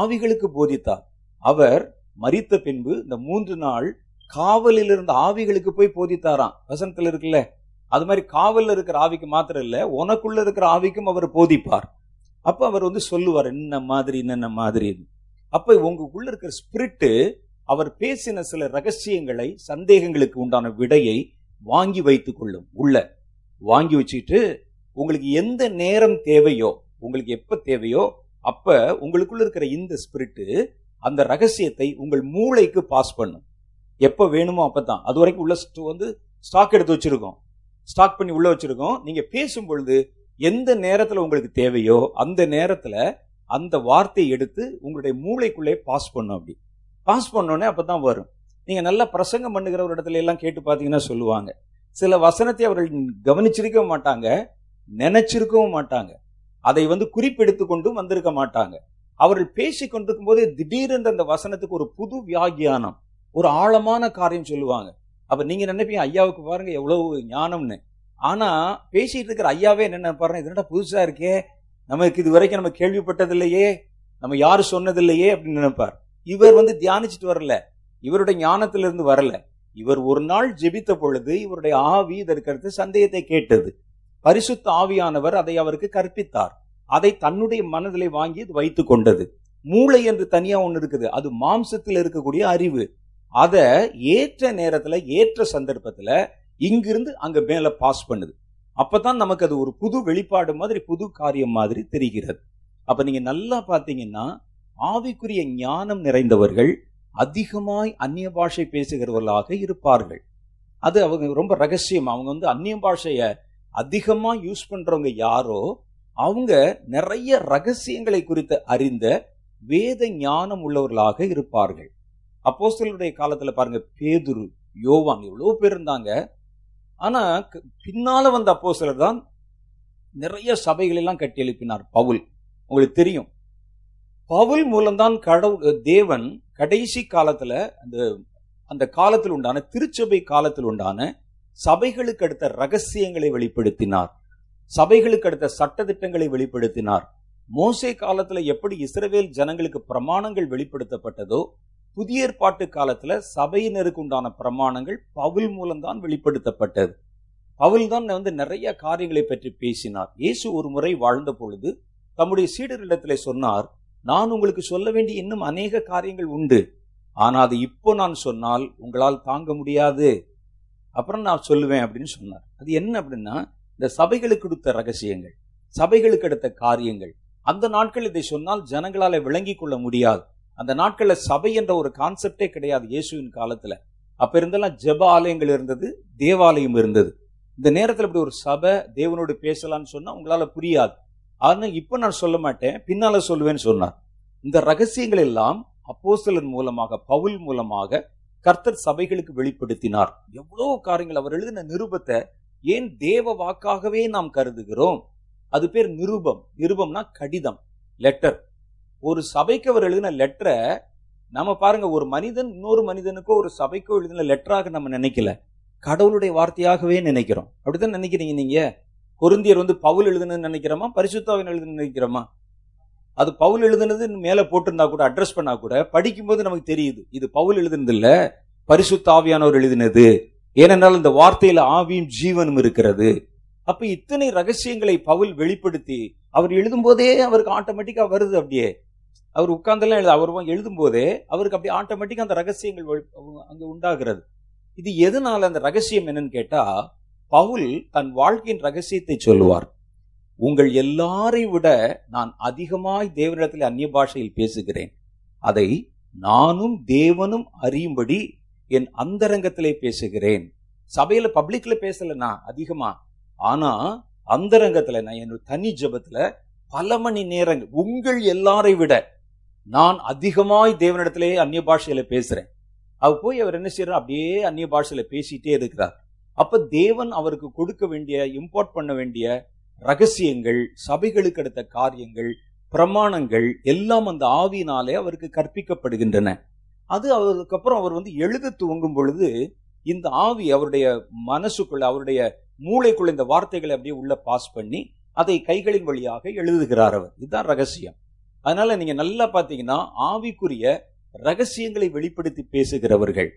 ஆவிகளுக்கு போதித்தார். அவர் மரித்த பின்பு இந்த மூன்று நாள் காவலில் இருந்த ஆவிகளுக்கு போய் போதித்தாராம். வசனத்தில் இருக்குல்ல, அது மாதிரி காவலில் இருக்கிற ஆவிக்கு மாத்திரம் இல்லை, உனக்குள்ள இருக்கிற ஆவிக்கும் அவர் போதிப்பார். அப்ப அவர் வந்து சொல்லுவார் என்ன மாதிரி என்னென்ன மாதிரி. அப்ப உங்களுக்குள்ள இருக்கிற ஸ்பிரிட்டு அவர் பேசின சில ரகசியங்களை, சந்தேகங்களுக்கு உண்டான விடையை வாங்கி வைத்துக் கொள்ளும். உள்ள வாங்கி வச்சுட்டு உங்களுக்கு எந்த நேரம் தேவையோ, உங்களுக்கு எப்ப தேவையோ, அப்ப உங்களுக்குள்ள இருக்கிற இந்த ஸ்பிரிட்டு அந்த ரகசியத்தை உங்கள் மூளைக்கு பாஸ் பண்ணும். எப்ப வேணுமோ அப்பதான். அது வரைக்கும் உள்ள வந்து ஸ்டாக் எடுத்து வச்சிருக்கோம், ஸ்டாக் பண்ணி உள்ள வச்சிருக்கோம். நீங்க பேசும் பொழுது எந்த நேரத்துல உங்களுக்கு தேவையோ அந்த நேரத்துல அந்த வார்த்தையை எடுத்து உங்களுடைய மூளைக்குள்ளே பாஸ் பண்ணும். அப்படி பாஸ் பண்ணோடனே அப்பதான் வரும். நீங்க நல்லா பிரசங்கம் பண்ணுகிற ஒரு இடத்துல எல்லாம் கேட்டு பாத்தீங்கன்னா சொல்லுவாங்க, சில வசனத்தை அவர்கள் கவனிச்சிருக்கவும் மாட்டாங்க, நினைச்சிருக்கவும் மாட்டாங்க, அதை வந்து குறிப்பெடுத்து கொண்டும் வந்திருக்க மாட்டாங்க. அவர்கள் பேசி கொண்டிருக்கும் போதே திடீரென்று அந்த வசனத்துக்கு ஒரு புது வியாகியானம், ஒரு ஆழமான காரியம் சொல்லுவாங்க. அப்ப நீங்க நினைப்பீங்க, ஐயாவுக்கு பாருங்க எவ்வளவு ஞானம்னு. ஆனா பேசிட்டு இருக்கிற ஐயாவே என்ன பாருங்க, இதனால புதுசா இருக்கே, நமக்கு இது வரைக்கும் நம்ம கேள்விப்பட்டதில்லையே, நம்ம யாரு சொன்னதில்லையே அப்படின்னு நினைப்பார். இவர் வந்து தியானிச்சுட்டு வரல, இவருடைய ஞானத்திலிருந்து வரல. இவர் ஒரு நாள் ஜெபித்த பொழுது இவருடைய ஆவி இதற்கடுத்து சந்தேகத்தை கேட்டது. பரிசுத்த ஆவியானவர் அதை அவருக்கு கற்பித்தார். அதை தன்னுடைய மனதிலே வாங்கி வைத்து கொண்டது. மூளை என்று தனியா ஒன்று இருக்குது, அது மாம்சத்தில் இருக்கக்கூடிய அறிவு. அதை ஏற்ற நேரத்துல ஏற்ற சந்தர்ப்பத்துல இங்கிருந்து அங்க மேல பாஸ் பண்ணுது. அப்பதான் நமக்கு அது ஒரு புது வெளிப்பாடு மாதிரி, புது காரியம் மாதிரி தெரிகிறது. அப்ப நீங்க நல்லா பாத்தீங்கன்னா ஆவிக்குரிய ஞானம் நிறைந்தவர்கள் அதிகமாய் அந்நிய பாஷை பேசுகிறவர்களாக இருப்பார்கள். அது அவங்க ரொம்ப ரகசியம். அவங்க வந்து அந்நிய பாஷைய அதிகமா யூஸ் பண்றவங்க யாரோ அவங்க நிறைய ரகசியங்களை குறித்து அறிந்த வேத ஞானம் உள்ளவர்களாக இருப்பார்கள். அப்போஸ்தலருடைய காலத்துல பாருங்க, பேதுரு, யோவான், இவ்வளவு பேர் இருந்தாங்க. ஆனா பின்னால வந்த அப்போஸ்தலர் தான் நிறைய சபைகளெல்லாம் கட்டி எழுப்பினார். பவுல், உங்களுக்கு தெரியும், பவுல் மூலம்தான் கடவுள் தேவன் கடைசி காலத்துல அந்த அந்த காலத்தில் உண்டான திருச்சபை காலத்தில் உண்டான சபைகளுக்கு அடுத்த ரகசியங்களை வெளிப்படுத்தினார், சபைகளுக்கு அடுத்த சட்டத்திட்டங்களை வெளிப்படுத்தினார். மோசே காலத்துல எப்படி இஸ்ரவேல் ஜனங்களுக்கு பிரமாணங்கள் வெளிப்படுத்தப்பட்டதோ, புதிய ஏற்பாட்டு காலத்துல சபையினருக்கு உண்டான பிரமாணங்கள் பவுல் மூலம்தான் வெளிப்படுத்தப்பட்டது. பவுல் தான் வந்து நிறைய காரியங்களை பற்றி பேசினார். இயேசு ஒரு முறை வாழ்ந்த பொழுது தம்முடைய சீடரிடத்திலே சொன்னார், நான் உங்களுக்கு சொல்ல வேண்டிய இன்னும் அநேக காரியங்கள் உண்டு, ஆனால் அது இப்போ நான் சொன்னால் உங்களால் தாங்க முடியாது, அப்புறம் நான் சொல்லுவேன் அப்படின்னு சொன்னார். அது என்ன அப்படின்னா, இந்த சபைகளுக்கு அடுத்த ரகசியங்கள், சபைகளுக்கு அடுத்த காரியங்கள். அந்த நாட்கள் இதை சொன்னால் ஜனங்களால விளங்கி கொள்ள முடியாது. அந்த நாட்கள்ல சபை என்ற ஒரு கான்செப்டே கிடையாது இயேசுவின் காலத்துல. அப்ப இருந்தெல்லாம் ஜெப ஆலயங்கள் இருந்தது, தேவாலயம் இருந்தது. இந்த நேரத்துல இப்படி ஒரு சபை தேவனோடு பேசலான்னு சொன்னா உங்களால புரியாது. ஆனா இப்ப நான் சொல்ல மாட்டேன், பின்னால சொல்லுவேன்னு சொன்னார். இந்த ரகசியங்கள் எல்லாம் அப்போஸ்தலர் மூலமாக, பவுல் மூலமாக கர்த்தர் சபைகளுக்கு வெளிப்படுத்தினார். எவ்வளவு காரியங்கள் அவர் எழுதின நிருபத்தை ஏன் தேவ வாக்காகவே நாம் கருதுகிறோம். அது பேர் நிருபம். நிருபம்னா கடிதம், லெட்டர். ஒரு சபைக்கு அவர் எழுதின லெட்டரை நம்ம பாருங்க, ஒரு மனிதன் இன்னொரு மனிதனுக்கோ ஒரு சபைக்கோ எழுதின லெட்டராக நம்ம நினைக்கல, கடவுளுடைய வார்த்தையாகவே நினைக்கிறோம். அப்படித்தான் நினைக்கிறீங்க நீங்க. கொரிந்தியர் வந்து பவுல் எழுதுனதுன்னு நினைக்கிறோமா, பரிசுத்தாவின் எழுதுன்னு நினைக்கிறோமா? அது பவுல் எழுதுனது மேலே போட்டிருந்தா கூட, அட்ரஸ் பண்ணா கூட, படிக்கும்போது நமக்கு தெரியுது இது பவுல் எழுதுனது இல்லை, பரிசுத்தாவியானவர் எழுதினது. ஏனென்றால் இந்த வார்த்தையில ஆவியும் ஜீவனும் இருக்கிறது. அப்ப இத்தனை ரகசியங்களை பவுல் வெளிப்படுத்தி அவர் எழுதும் போதே அவருக்கு ஆட்டோமேட்டிக்கா வருது. அப்படியே அவர் உட்கார்ந்தெல்லாம் எழுத, அவர் எழுதும் போதே அவருக்கு அப்படியே ஆட்டோமேட்டிக்கா அந்த ரகசியங்கள் அங்க உண்டாகிறது. இது எதனால அந்த ரகசியம் என்னன்னு கேட்டா, பவுல் தன் வாழ்க்கையின் ரகசியத்தை சொல்லுவார். உங்கள் எல்லாரை விட நான் அதிகமாய் தேவனிடத்தில் அந்நிய பாஷையில் பேசுகிறேன், அதை நானும் தேவனும் அறியும்படி என் அந்தரங்கத்திலே பேசுகிறேன். சபையில பப்ளிக்ல பேசல நான் அதிகமா, ஆனா அந்தரங்கத்துல நான் என்னோட தனி ஜபத்துல பல மணி நேரங்கள் உங்கள் எல்லாரை விட நான் அதிகமாய் தேவனிடத்திலே அந்நிய பாஷையில பேசுறேன். அவர் போய் அவர் என்ன செய்யறார், அப்படியே அந்நிய பாஷையில பேசிட்டே இருக்கிறார். அப்ப தேவன் அவருக்கு கொடுக்க வேண்டிய, இம்போர்ட் பண்ண வேண்டிய ரகசியங்கள், சபைகளுக்கு அடுத்த காரியங்கள், பிரமாணங்கள் எல்லாம் அந்த ஆவியினாலே அவருக்கு கற்பிக்கப்படுகின்றன. அது அவருக்கப்புறம் அவர் வந்து எழுத துவங்கும் பொழுது இந்த ஆவி அவருடைய மனசுக்குள்ள, அவருடைய மூளைக்குள்ள இந்த வார்த்தைகளை அப்படியே உள்ள பாஸ் பண்ணி அதை கைகளின் வழியாக எழுதுகிறார் அவர். இதுதான் ரகசியம். அதனால நீங்க நல்லா பாத்தீங்கன்னா ஆவிக்குரிய ரகசியங்களை வெளிப்படுத்தி பேசுகிறவர்கள்,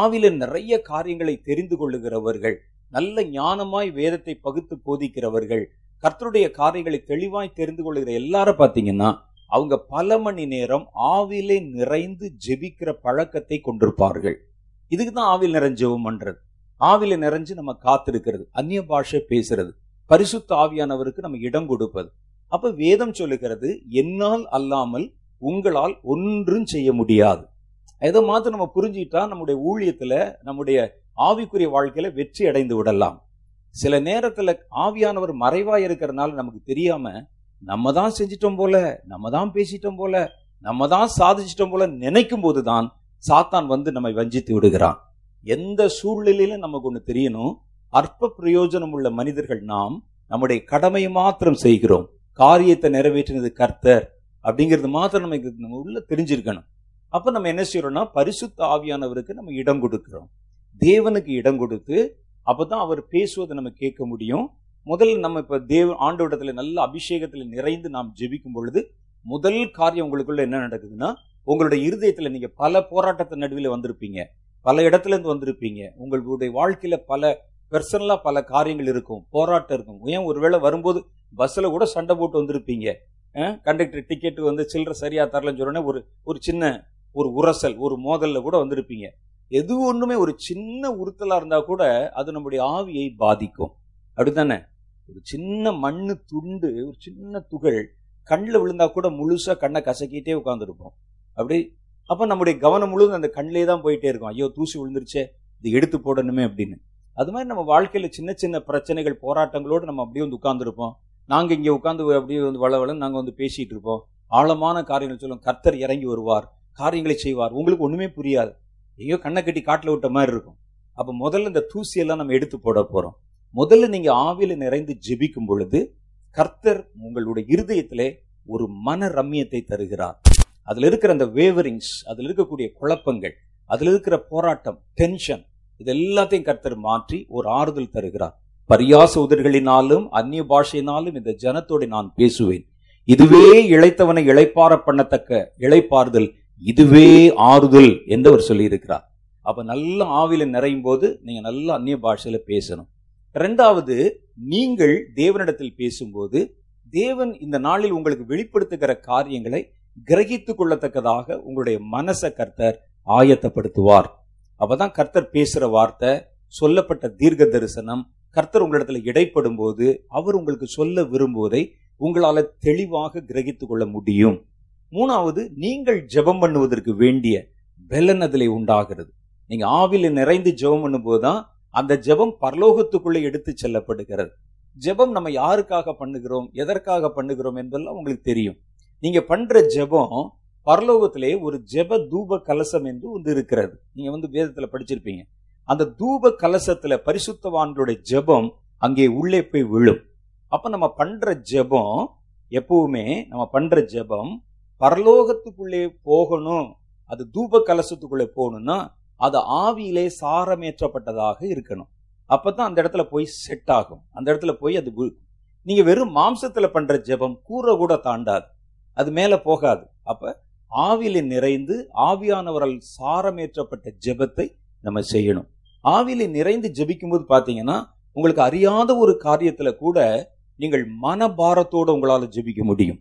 ஆவில நிறைய காரியங்களை தெரிந்து கொள்ளுகிறவர்கள், நல்ல ஞானமாய் வேதத்தை பகுத்து போதிக்கிறவர்கள், கர்த்தருடைய காரியங்களை தெளிவாய் தெரிந்து கொள்ளுகிற எல்லாரும் பாத்தீங்கன்னா அவங்க பல மணி நேரம் ஆவிலே நிறைந்து ஜெபிக்கிற பழக்கத்தை கொண்டிருப்பார்கள். இதுக்குதான் ஆவில நிறைஞ்சவும் பண்றது, ஆவில நிறைஞ்சு நம்ம காத்திருக்கிறது, அந்நிய பாஷை பேசுறது, பரிசுத்த ஆவியானவருக்கு நம்ம இடம் கொடுப்பது. அப்ப வேதம் சொல்லுகிறது, என்னால் அல்லாமல் உங்களால் ஒன்றும் செய்ய முடியாது. எதை மாத்திரம் நம்ம புரிஞ்சுக்கிட்டா நம்முடைய ஊழியத்துல, நம்முடைய ஆவிக்குரிய வாழ்க்கையில வெற்றி அடைந்து விடலாம். சில நேரத்துல ஆவியானவர் மறைவாய் இருக்கிறதுனால நமக்கு தெரியாம நம்ம தான் செஞ்சிட்டோம் போல, நம்ம தான் பேசிட்டோம் போல, நம்ம தான் சாதிச்சிட்டோம் போல நினைக்கும் போதுதான் சாத்தான் வந்து நம்மை வஞ்சித்து விடுகிறான். எந்த சூழ்நிலையில நமக்கு ஒண்ணு தெரியணும், அற்ப பிரயோஜனம் உள்ள மனிதர்கள் நாம், நம்முடைய கடமையை மாத்திரம் செய்கிறோம், காரியத்தை நிறைவேற்றினது கர்த்தர் அப்படிங்கிறது மாத்திரம் நமக்கு நம்ம உள்ள தெரிஞ்சிருக்கணும். அப்ப நம்ம என்ன செய்யறோம்னா, பரிசுத்த ஆவியானவருக்கு நம்ம இடம் கொடுக்கிறோம், தேவனுக்கு இடம் கொடுத்து, அப்பதான் அவர் பேசுவதை நம்ம கேட்க முடியும். முதல்ல நம்ம இப்ப தேவ ஆண்டவரிடத்துல நல்ல அபிஷேகத்துல நிறைந்து நாம் ஜெபிக்கும் பொழுது முதல் காரியம் உங்களுக்குள்ள என்ன நடக்குதுன்னா, உங்களுடைய இருதயத்துல நீங்க பல போராட்டத்தை நடுவில் வந்திருப்பீங்க, பல இடத்துல இருந்து வந்திருப்பீங்க, உங்களுடைய வாழ்க்கையில பல பர்சனலா பல காரியங்கள் இருக்கும், போராட்டம் இருக்கும். ஏன் ஒருவேளை வரும்போது பஸ்ல கூட சண்டை போட்டு வந்திருப்பீங்க, கண்டக்டர் டிக்கெட்டு வந்து சில்லற சரியா தரலன்னு சொன்னோன்னே ஒரு ஒரு சின்ன ஒரு உரசல், ஒரு மோதல்ல கூட வந்திருப்பீங்க. எது ஒண்ணுமே ஒரு சின்ன உறுத்தலா இருந்தா கூட அது நம்முடைய ஆவியை பாதிக்கும், அப்படித்தானே? ஒரு சின்ன மண்ணு துண்டு, ஒரு சின்ன துகள் கண்ணில் விழுந்தா கூட முழுசா கண்ணை கசக்கிட்டே உட்காந்துருப்போம். அப்படி அப்ப நம்முடைய கவனம் முழுவதும் அந்த கண்ணிலே தான் போயிட்டே இருக்கும், ஐயோ தூசி விழுந்துருச்சே, இது எடுத்து போடணுமே அப்படின்னு. அது மாதிரி நம்ம வாழ்க்கையில சின்ன சின்ன பிரச்சனைகள், போராட்டங்களோடு நம்ம அப்படியே வந்து உட்கார்ந்துருப்போம். நாங்கள் இங்கே உட்காந்து அப்படியே வந்து வளவளன்னு நாங்கள் வந்து பேசிகிட்டு இருப்போம். ஆழமான காரியங்கள் சொல்லுவோம், கர்த்தர் இறங்கி வருவார், காரியங்களை செய்வார், உங்களுக்கு ஒன்றுமே புரியாது, எங்கேயோ கண்ணை கட்டி காட்டில் விட்ட மாதிரி இருக்கும். அப்போ முதல்ல இந்த தூசியெல்லாம் நம்ம எடுத்து போட போகிறோம். முதல்ல நீங்கள் ஆவியில் நிறைந்து ஜெபிக்கும் பொழுது கர்த்தர் உங்களுடைய இருதயத்திலே ஒரு மன ரம்மியத்தை தருகிறார். அதில் இருக்கிற அந்த வேவரிங்ஸ், அதில் இருக்கக்கூடிய குழப்பங்கள், அதில் இருக்கிற போராட்டம், டென்ஷன், இது எல்லாத்தையும் கர்த்தர் மாற்றி ஒரு ஆறுதல் தருகிறார். பரியாச உதர்களினாலும் அந்நிய பாஷையினாலும் இந்த ஜனத்தோடு நான் பேசுவேன், இதுவே இளைத்தவனை இளைப்பார பண்ணத்தக்க இளைப்பாறுதல், இதுவே ஆறுதல் என்று அவர் சொல்லியிருக்கிறார். அப்ப நல்ல ஆவில நிறையும் போது நீங்க நல்ல அந்நிய பாஷையில பேசணும். ரெண்டாவது, நீங்கள் தேவனிடத்தில் பேசும்போது தேவன் இந்த நாளில் உங்களுக்கு வெளிப்படுத்துகிற காரியங்களை கிரகித்து கொள்ளத்தக்கதாக உங்களுடைய மனசை கர்த்தர் ஆயத்தப்படுத்துவார். அப்பதான் கர்த்தர் பேசுற வார்த்தை, சொல்லப்பட்ட தீர்க்க தரிசனம், கர்த்தர் உங்களிடத்துல இடைப்படும் போது அவர் உங்களுக்கு சொல்ல விரும்புவதை உங்களால தெளிவாக கிரகித்து கொள்ள முடியும். மூணாவது, நீங்கள் ஜெபம் பண்ணுவதற்கு வேண்டிய பலன் அதிலே உண்டாகிறது. நீங்க ஆவில நிறைந்து ஜெபம் பண்ணும் போதுதான் அந்த ஜெபம் பரலோகத்துக்குள்ளே எடுத்து செல்லப்படுகிறது. ஜெபம் நம்ம யாருக்காக பண்ணுகிறோம், எதற்காக பண்ணுகிறோம் என்பதெல்லாம் உங்களுக்கு தெரியும். நீங்க பண்ற ஜெபம் பரலோகத்திலே ஒரு ஜெப தூப கலசம் என்று வந்து இருக்கிறது, நீங்க வந்து வேதத்துல படிச்சிருப்பீங்க. அந்த தூப கலசத்துல பரிசுத்தவான்களுடைய ஜெபம் அங்கே உள்ளே போய் விழும். அப்ப நம்ம பண்ற ஜெபம் எப்பவுமே, நம்ம பண்ற ஜெபம் பரலோகத்துக்குள்ளே போகணும், அது தூப கலசத்துக்குள்ளே போகணும்னா அது ஆவியிலே சாரமேற்றப்பட்டதாக இருக்கணும். அப்பதான் அந்த இடத்துல போய் செட் ஆகும், அந்த இடத்துல போய் அது. நீங்க வெறும் மாம்சத்துல பண்ற ஜெபம் கூரை கூட தாண்டாது, அது மேல போகாது. அப்ப ஆவியில நிறைந்து ஆவியானவரால் சாரமேற்றப்பட்ட ஜெபத்தை நம்ம செய்யணும். ஆவியில நிறைந்து ஜெபிக்கும் போது பாத்தீங்கன்னா உங்களுக்கு அறியாத ஒரு காரியத்துல கூட நீங்கள் மனபாரத்தோட உங்களால ஜெபிக்க முடியும்.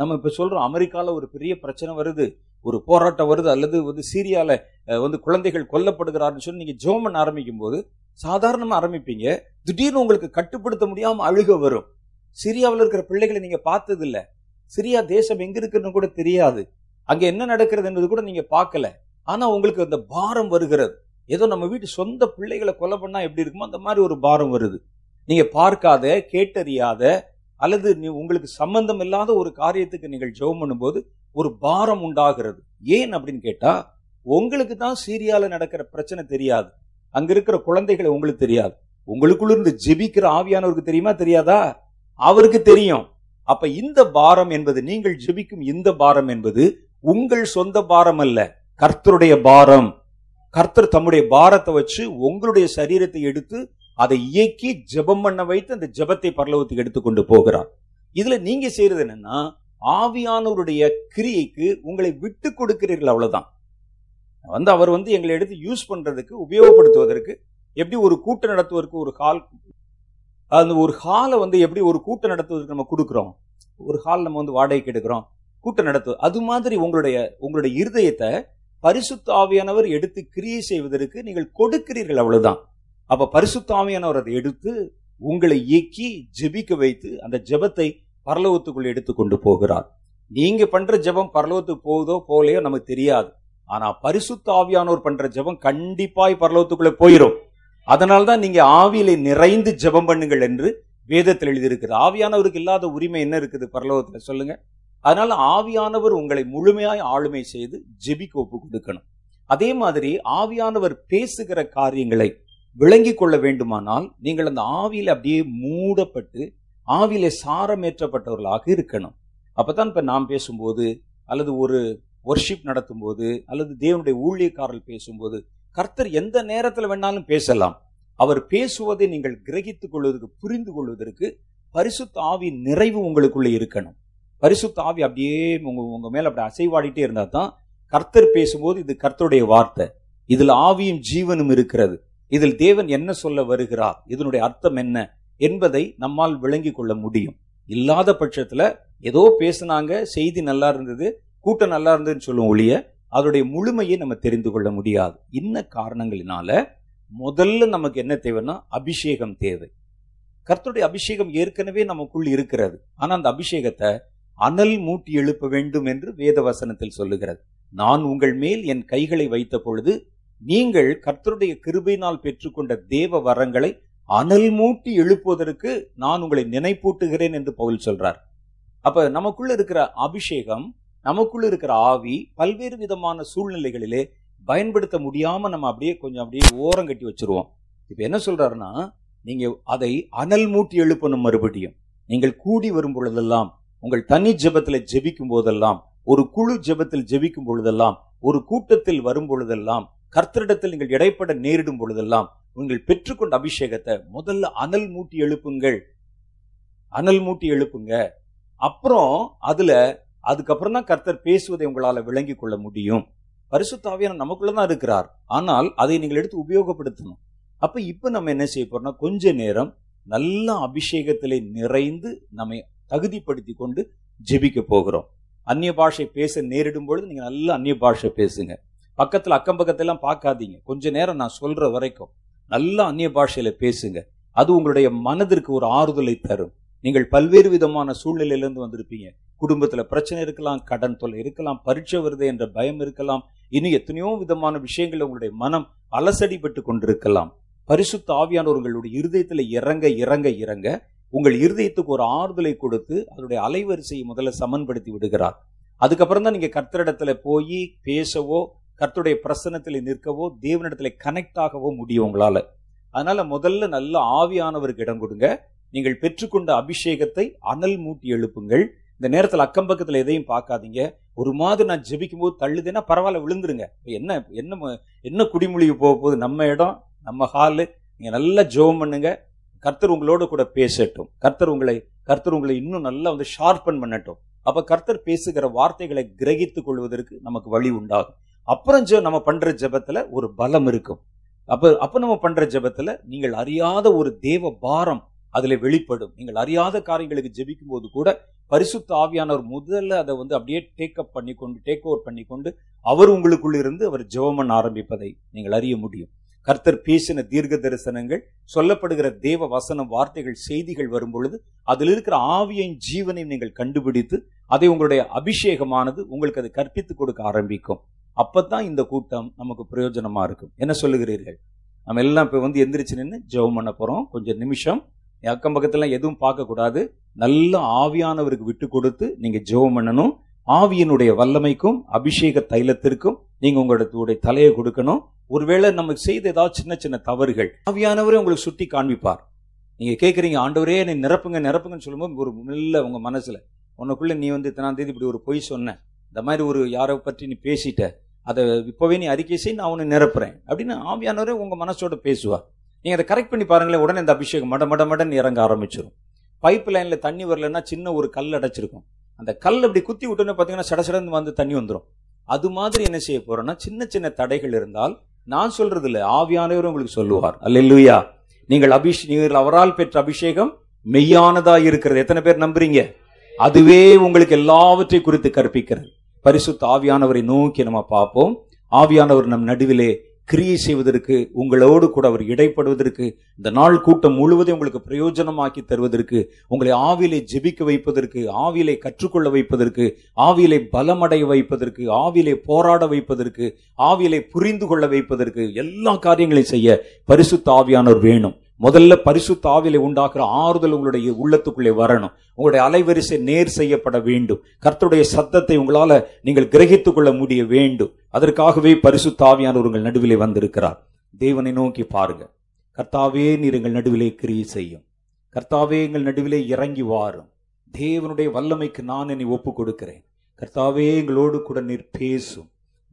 நம்ம இப்ப சொல்றோம், அமெரிக்கால ஒரு பெரிய பிரச்சனை வருது, ஒரு போராட்டம் வருது அல்லது வந்து சீரியாவில் வந்து குழந்தைகள் கொல்லப்படுகிறார்னு சொல்லி நீங்கள் ஜோமன் ஆரம்பிக்கும் போது சாதாரணமாக ஆரம்பிப்பீங்க, திடீர்னு உங்களுக்கு கட்டுப்படுத்த முடியாமல் அழுக வரும். சிரியாவில் இருக்கிற பிள்ளைகளை நீங்கள் பார்த்ததில்லை, சிரியா தேசம் எங்கே இருக்குன்னு கூட தெரியாது, அங்கே என்ன நடக்கிறது என்பது கூட நீங்கள் பார்க்கல, ஆனால் உங்களுக்கு அந்த பாரம் வருகிறது. ஏதோ நம்ம வீட்டு சொந்த பிள்ளைகளை கொலை பண்ணால் எப்படி இருக்குமோ அந்த மாதிரி ஒரு பாரம் வருது. நீங்கள் பார்க்காத கேட்டறியாத அல்லது உங்களுக்கு சம்பந்தம் இல்லாத ஒரு காரியத்துக்கு நீங்கள் ஜெபம் பண்ணும்போது ஒரு பாரம் உண்டாகிறது. ஏன் அப்படின்னு கேட்டால் உங்களுக்கு தான் சீரியாவில் நடக்கிற பிரச்சனை தெரியாது, அங்கே இருக்கிற குழந்தைகளை உங்களுக்கு தெரியாது, உங்களுக்குள்ள இருந்து ஜெபிக்கிற ஆவியானவருக்கு தெரியுமா தெரியாதா? அவருக்கு தெரியும். அப்ப இந்த பாரம் என்பது நீங்கள் ஜெபிக்கும் இந்த பாரம் என்பது உங்கள் சொந்த பாரம் அல்ல, கர்த்தருடைய பாரம். கர்த்தர் தம்முடைய பாரத்தை வச்சு உங்களுடைய சரீரத்தை எடுத்து அதை இயக்கி ஜெபம் பண்ண வைத்து அந்த ஜெபத்தை பரலோகத்துக்கு எடுத்து கொண்டு போகிறார். இதுல நீங்க செய்யறது என்னன்னா ஆவியானவருடைய கிரியைக்கு உங்களை விட்டு கொடுக்கிறீர்கள், அவ்வளவுதான். வந்து அவர் வந்து எங்களை எடுத்து யூஸ் பண்றதுக்கு உபயோகப்படுத்துவதற்கு, எப்படி ஒரு கூட்டம் நடத்துவதற்கு ஒரு ஹால், அந்த ஒரு ஹாலை வந்து எப்படி ஒரு கூட்டம் நடத்துவதற்கு நம்ம கொடுக்குறோம், ஒரு ஹால் நம்ம வந்து வாடகைக்கு எடுக்கிறோம் கூட்டம் நடத்துவது, அது மாதிரி உங்களுடைய உங்களுடைய இருதயத்தை பரிசுத்த ஆவியானவர் எடுத்து கிரியை செய்வதற்கு நீங்கள் கொடுக்கிறீர்கள், அவ்வளவுதான். அப்ப பரிசுத்த ஆவியானவர் அதை எடுத்து உங்களை இயக்கி ஜெபிக்க வைத்து அந்த ஜெபத்தை பரலோகத்துக்குள்ள எடுத்து கொண்டு போகிறார். நீங்க பண்ற ஜெபம் பரலோகத்துக்கு போகுதோ போகலையோ நமக்கு தெரியாது, ஆனா பரிசுத்த ஆவியானவர் பண்ற ஜெபம் கண்டிப்பாய் பரலோகத்துக்குள்ள போயிடும். அதனால்தான் நீங்க ஆவியிலே நிறைந்து ஜெபம் பண்ணுங்கள் என்று வேதத்தில் எழுதியிருக்குது. ஆவியானவருக்கு இல்லாத உரிமை என்ன இருக்குது பரலோகத்துல சொல்லுங்க? அதனால ஆவியானவர் உங்களை முழுமையாய் ஆளுமை செய்து ஜெபிக்க ஒப்பு கொடுக்கணும். அதே மாதிரி ஆவியானவர் பேசுகிற காரியங்களை விளங்கி கொள்ள வேண்டுமானால் நீங்கள் அந்த ஆவியில அப்படியே மூடப்பட்டு ஆவியிலே சாரமேற்றப்பட்டவர்களாக இருக்கணும். அப்பதான் இப்ப நாம் பேசும்போது அல்லது ஒரு வொர்ஷிப் நடத்தும் போது அல்லது தேவனுடைய ஊழியக்காரர்கள் பேசும்போது கர்த்தர் எந்த நேரத்தில் வேணாலும் பேசலாம். அவர் பேசுவதை நீங்கள் கிரகித்துக் கொள்வதற்கு புரிந்து கொள்வதற்கு பரிசுத்த ஆவி நிறைவு உங்களுக்குள்ளே இருக்கணும். பரிசுத்த ஆவி அப்படியே உங்க உங்க மேல அப்படி அசைவாடிட்டே இருந்தா தான் கர்த்தர் பேசும்போது இது கர்த்தருடைய வார்த்தை, இதில் ஆவியும் ஜீவனும் இருக்கிறது, இதில் தேவன் என்ன சொல்ல வருகிறார், இதனுடைய அர்த்தம் என்ன என்பதை நம்மால் விளங்கி கொள்ள முடியும். இல்லாத பட்சத்துல ஏதோ பேசினாங்க, செய்தி நல்லா இருந்தது, கூட்டம் நல்லா இருந்ததுன்னு சொல்லும் ஒழிய அதோடைய முழுமையை நம்ம தெரிந்து கொள்ள முடியாது. இன்ன காரணங்களினால முதல்ல நமக்கு என்ன தேவைன்னா அபிஷேகம் தேவை. கர்த்தருடைய அபிஷேகம் ஏற்கனவே நமக்குள் இருக்கிறது, ஆனா அந்த அபிஷேகத்தை அனல் மூட்டி எழுப்ப வேண்டும் என்று வேத வசனத்தில் சொல்லுகிறது. நான் உங்கள் மேல் என் கைகளை வைத்த பொழுது நீங்கள் கர்த்தருடைய கிருபையினால் பெற்றுக்கொண்ட தேவ வரங்களை அனல் மூட்டி எழுப்புவதற்கு நான் உங்களை நினைப்பூட்டுகிறேன் என்று பவுல் சொல்றார். அப்ப நமக்குள்ள இருக்கிற அபிஷேகம், நமக்குள்ள இருக்கிற ஆவி பல்வேறு விதமான சூழ்நிலைகளிலே பயன்படுத்த முடியாம நம்ம அப்படியே கொஞ்சம் அப்படியே ஓரம் கட்டி வச்சிருவோம். இப்ப என்ன சொல்றாருன்னா நீங்க அதை அனல் மூட்டி எழுப்பணும். மறுபடியும் நீங்கள் கூடி வரும் பொழுதெல்லாம், உங்கள் தனி ஜெபத்துல ஜெபிக்கும் போதெல்லாம், ஒரு குழு ஜெபத்தில் ஜெபிக்கும் பொழுதெல்லாம், ஒரு கூட்டத்தில் வரும் பொழுதெல்லாம், கர்த்தரிடத்தில் நீங்கள் இடைப்பட நேரிடும் பொழுதெல்லாம் நீங்கள் பெற்றுக்கொண்ட அபிஷேகத்தை முதல்ல அனல் மூட்டி எழுப்புங்கள், அனல் மூட்டி எழுப்புங்க. அப்புறம் அதுல அதுக்கப்புறம் தான் கர்த்தர் பேசுவதை உங்களால் விளங்கி கொள்ள முடியும். பரிசுத்த ஆவியானவர் நமக்குள்ளதான் இருக்கிறார், ஆனால் அதை நீங்கள் எடுத்து உபயோகப்படுத்தணும். அப்ப இப்ப நம்ம என்ன செய்ய போறோம்னா கொஞ்ச நேரம் நல்ல அபிஷேகத்திலே நிறைந்து நம்மை தகுதிப்படுத்தி கொண்டு ஜெபிக்க போகிறோம். அந்நிய பாஷை பேச நேரிடும் பொழுது நீங்க நல்ல அந்நிய பாஷை பேசுங்க. பக்கத்துல அக்கம் பக்கத்தெல்லாம் பார்க்காதீங்க, கொஞ்ச நேரம் நான் சொல்ற வரைக்கும் நல்லா அந்நிய பாஷையில பேசுங்க. அது உங்களுடைய மனதிற்கு ஒரு ஆறுதலை தரும். நீங்கள் பல்வேறு விதமான சூழ்நிலையிலிருந்து வந்திருப்பீங்க, குடும்பத்துல பிரச்சனை இருக்கலாம், கடன் தொல்லை இருக்கலாம், பரீட்சை வருது என்ற பயம் இருக்கலாம், இன்னும் எத்தனையோ விதமான விஷயங்கள் உங்களுடைய மனம் அலசடிப்பட்டு கொண்டிருக்கலாம். பரிசுத்த ஆவியானவர்களுடைய இருதயத்துல இறங்க இறங்க இறங்க உங்கள் இருதயத்துக்கு ஒரு ஆறுதலை கொடுத்து அதனுடைய அலைவரிசையை முதல்ல சமன்படுத்தி விடுகிறார். அதுக்கப்புறம் தான் நீங்க கர்த்தரிடத்துல போய் பேசவோ, கர்த்தருடைய பிரசன்னத்துல நிற்கவோ, தேவனிடத்துல கனெக்ட் ஆகவோ முடியும் உங்களால. அதனால முதல்ல நல்ல ஆவியானவருக்கு இடம் கொடுங்க. நீங்கள் பெற்றுக்கொண்ட அபிஷேகத்தை அனல் மூட்டி எழுப்புங்கள். இந்த நேரத்தில் அக்கம் பக்கத்தில் எதையும் பார்க்காதீங்க. ஒரு மாதிரி நான் ஜெபிக்கும் போது தள்ளுதுன்னா பரவாயில்ல, விழுந்துருங்க. என்ன என்ன என்ன குடிமொழிக்கு போக போகுது, நம்ம இடம் நம்ம ஹாலு. நீங்கள் நல்லா ஜெபம் பண்ணுங்க, கர்த்தர் உங்களோட கூட பேசட்டும், கர்த்தர் உங்களை கர்த்தர் உங்களை இன்னும் நல்லா வந்து ஷார்பன் பண்ணட்டும். அப்போ கர்த்தர் பேசுகிற வார்த்தைகளை கிரகித்துக் கொள்வதற்கு நமக்கு வழி உண்டாகும். அப்புறம் நம்ம பண்ற ஜெபத்தில் ஒரு பலம் இருக்கும். அப்போ அப்போ நம்ம பண்ற ஜெபத்தில் நீங்கள் அறியாத ஒரு தேவ பாரம் அதில் வெளிப்படும். நீங்கள் அறியாத காரியங்களுக்கு ஜெபிக்கும் போது கூட பரிசுத்த ஆவியானவர் முதல்ல அதை வந்து அப்படியே டேக்அப் பண்ணி கொண்டு டேக் ஓவர் பண்ணி கொண்டு அவர் உங்களுக்குள்ள இருந்து அவர் ஜெபம் பண்ண ஆரம்பிப்பதை நீங்கள் அறிய முடியும். கர்த்தர் பேசின தீர்க்க தரிசனங்கள், சொல்லப்படுகிற தேவ வசனம், வார்த்தைகள், செய்திகள் வரும் பொழுது அதில் இருக்கிற ஆவியின் ஜீவனையும் நீங்கள் கண்டுபிடித்து அதை உங்களுடைய அபிஷேகமானது உங்களுக்கு அதை கற்பித்து கொடுக்க ஆரம்பிக்கும். அப்பதான் இந்த கூட்டம் நமக்கு பிரயோஜனமா இருக்கும். என்ன சொல்லுகிறீர்கள்? நம்ம எல்லாம் இப்போ வந்து எந்திரிச்சு நின்று ஜெபம் பண்ண போகிறோம். கொஞ்சம் நிமிஷம் அக்கம் பக்கத்துலாம் எதுவும் பார்க்கக்கூடாது. நல்ல ஆவியானவருக்கு விட்டு கொடுத்து நீங்கள் ஜெபம் பண்ணணும். ஆவியினுடைய வல்லமைக்கும் அபிஷேக தைலத்திற்கும் நீங்கள் உங்களுடைய தலையை கொடுக்கணும். ஒருவேளை நமக்கு செய்த ஏதாவது சின்ன சின்ன தவறுகள் ஆவியானவரே உங்களுக்கு சுட்டி காண்பிப்பார். நீங்கள் கேட்குறீங்க, ஆண்டவரே என்னை நிரப்புங்க நிரப்புங்கன்னு சொல்லும்போது ஒரு இல்லை உங்கள் மனசில் உனக்குள்ளே நீ வந்து இத்தனாம் தேதி இப்படி ஒரு பொய் சொன்ன, இந்த மாதிரி ஒரு யாரை பற்றி நீ பேசிட்ட, அதை இப்போவே நீ அறிக்கை செய், நான் உன்னை நிரப்புறேன் அப்படின்னு ஆவியானவரே உங்கள் மனசோட பேசுவார். நீங்கள் அதை கரெக்ட் பண்ணி பாருங்களேன், உடனே இந்த அபிஷேகம் மட மட மடன் இறங்க ஆரம்பிச்சிடும். பைப் லைனில் தண்ணி வரலன்னா சின்ன ஒரு கல் அடைச்சிருக்கும். அந்த கல் அப்படி குத்தி விட்டோன்னு பார்த்தீங்கன்னா சட சடன்னு வந்து தண்ணி வந்துடும். அது மாதிரி என்ன செய்ய போகிறோன்னா, சின்ன சின்ன தடைகள் இருந்தால் நான் சொல்கிறது இல்லை, ஆவியானவர் உங்களுக்கு சொல்லுவார். அல்லேலூயா. நீங்கள் அபிஷே நீங்கள் அவரால் பெற்ற அபிஷேகம் மெய்யானதாக இருக்கிறது. எத்தனை பேர் நம்புறீங்க? அதுவே உங்களுக்கு எல்லாவற்றை குறித்து கற்பிக்கிறது. பரிசுத்த ஆவியானவரை நோக்கி நம்ம பார்ப்போம். ஆவியானவர் நம் நடுவிலே கிரியை செய்வதற்கு, உங்களோடு கூட அவர் இடைப்படுவதற்கு, இந்த நாள் கூட்டம் முழுவதும் உங்களுக்கு பிரயோஜனமாக்கி தருவதற்கு, உங்களை ஆவியிலே ஜெபிக்க வைப்பதற்கு, ஆவியிலே கற்றுக்கொள்ள வைப்பதற்கு, ஆவியிலே பலமடைய வைப்பதற்கு, ஆவியிலே போராட வைப்பதற்கு, ஆவியிலே புரிந்து கொள்ள வைப்பதற்கு, எல்லா காரியங்களையும் செய்ய பரிசுத்த ஆவியானவர் வேணும். முதல்ல பரிசுத்த ஆவியிலே உண்டாக்குற ஆறுதல் உங்களுடைய உள்ளத்துக்குள்ளே வரணும். உங்களுடைய அலைவரிசை நேர் செய்யப்பட வேண்டும். கர்த்தருடைய சத்தத்தை உங்களால் நீங்கள் கிரகித்துக் கொள்ள முடிய வேண்டும். அதற்காகவே பரிசுத்த ஆவியானவர் உங்கள் நடுவிலே வந்திருக்கிறார். தேவனை நோக்கி பாருங்க. கர்த்தாவே நீர் எங்கள் நடுவிலே கிரியை செய்யும். கர்த்தாவே எங்கள் நடுவிலே இறங்கி வாரும். தேவனுடைய வல்லமைக்கு நான் என்னை ஒப்பு கொடுக்கிறேன். கர்த்தாவே எங்களோடு கூட நீர் பேசும்.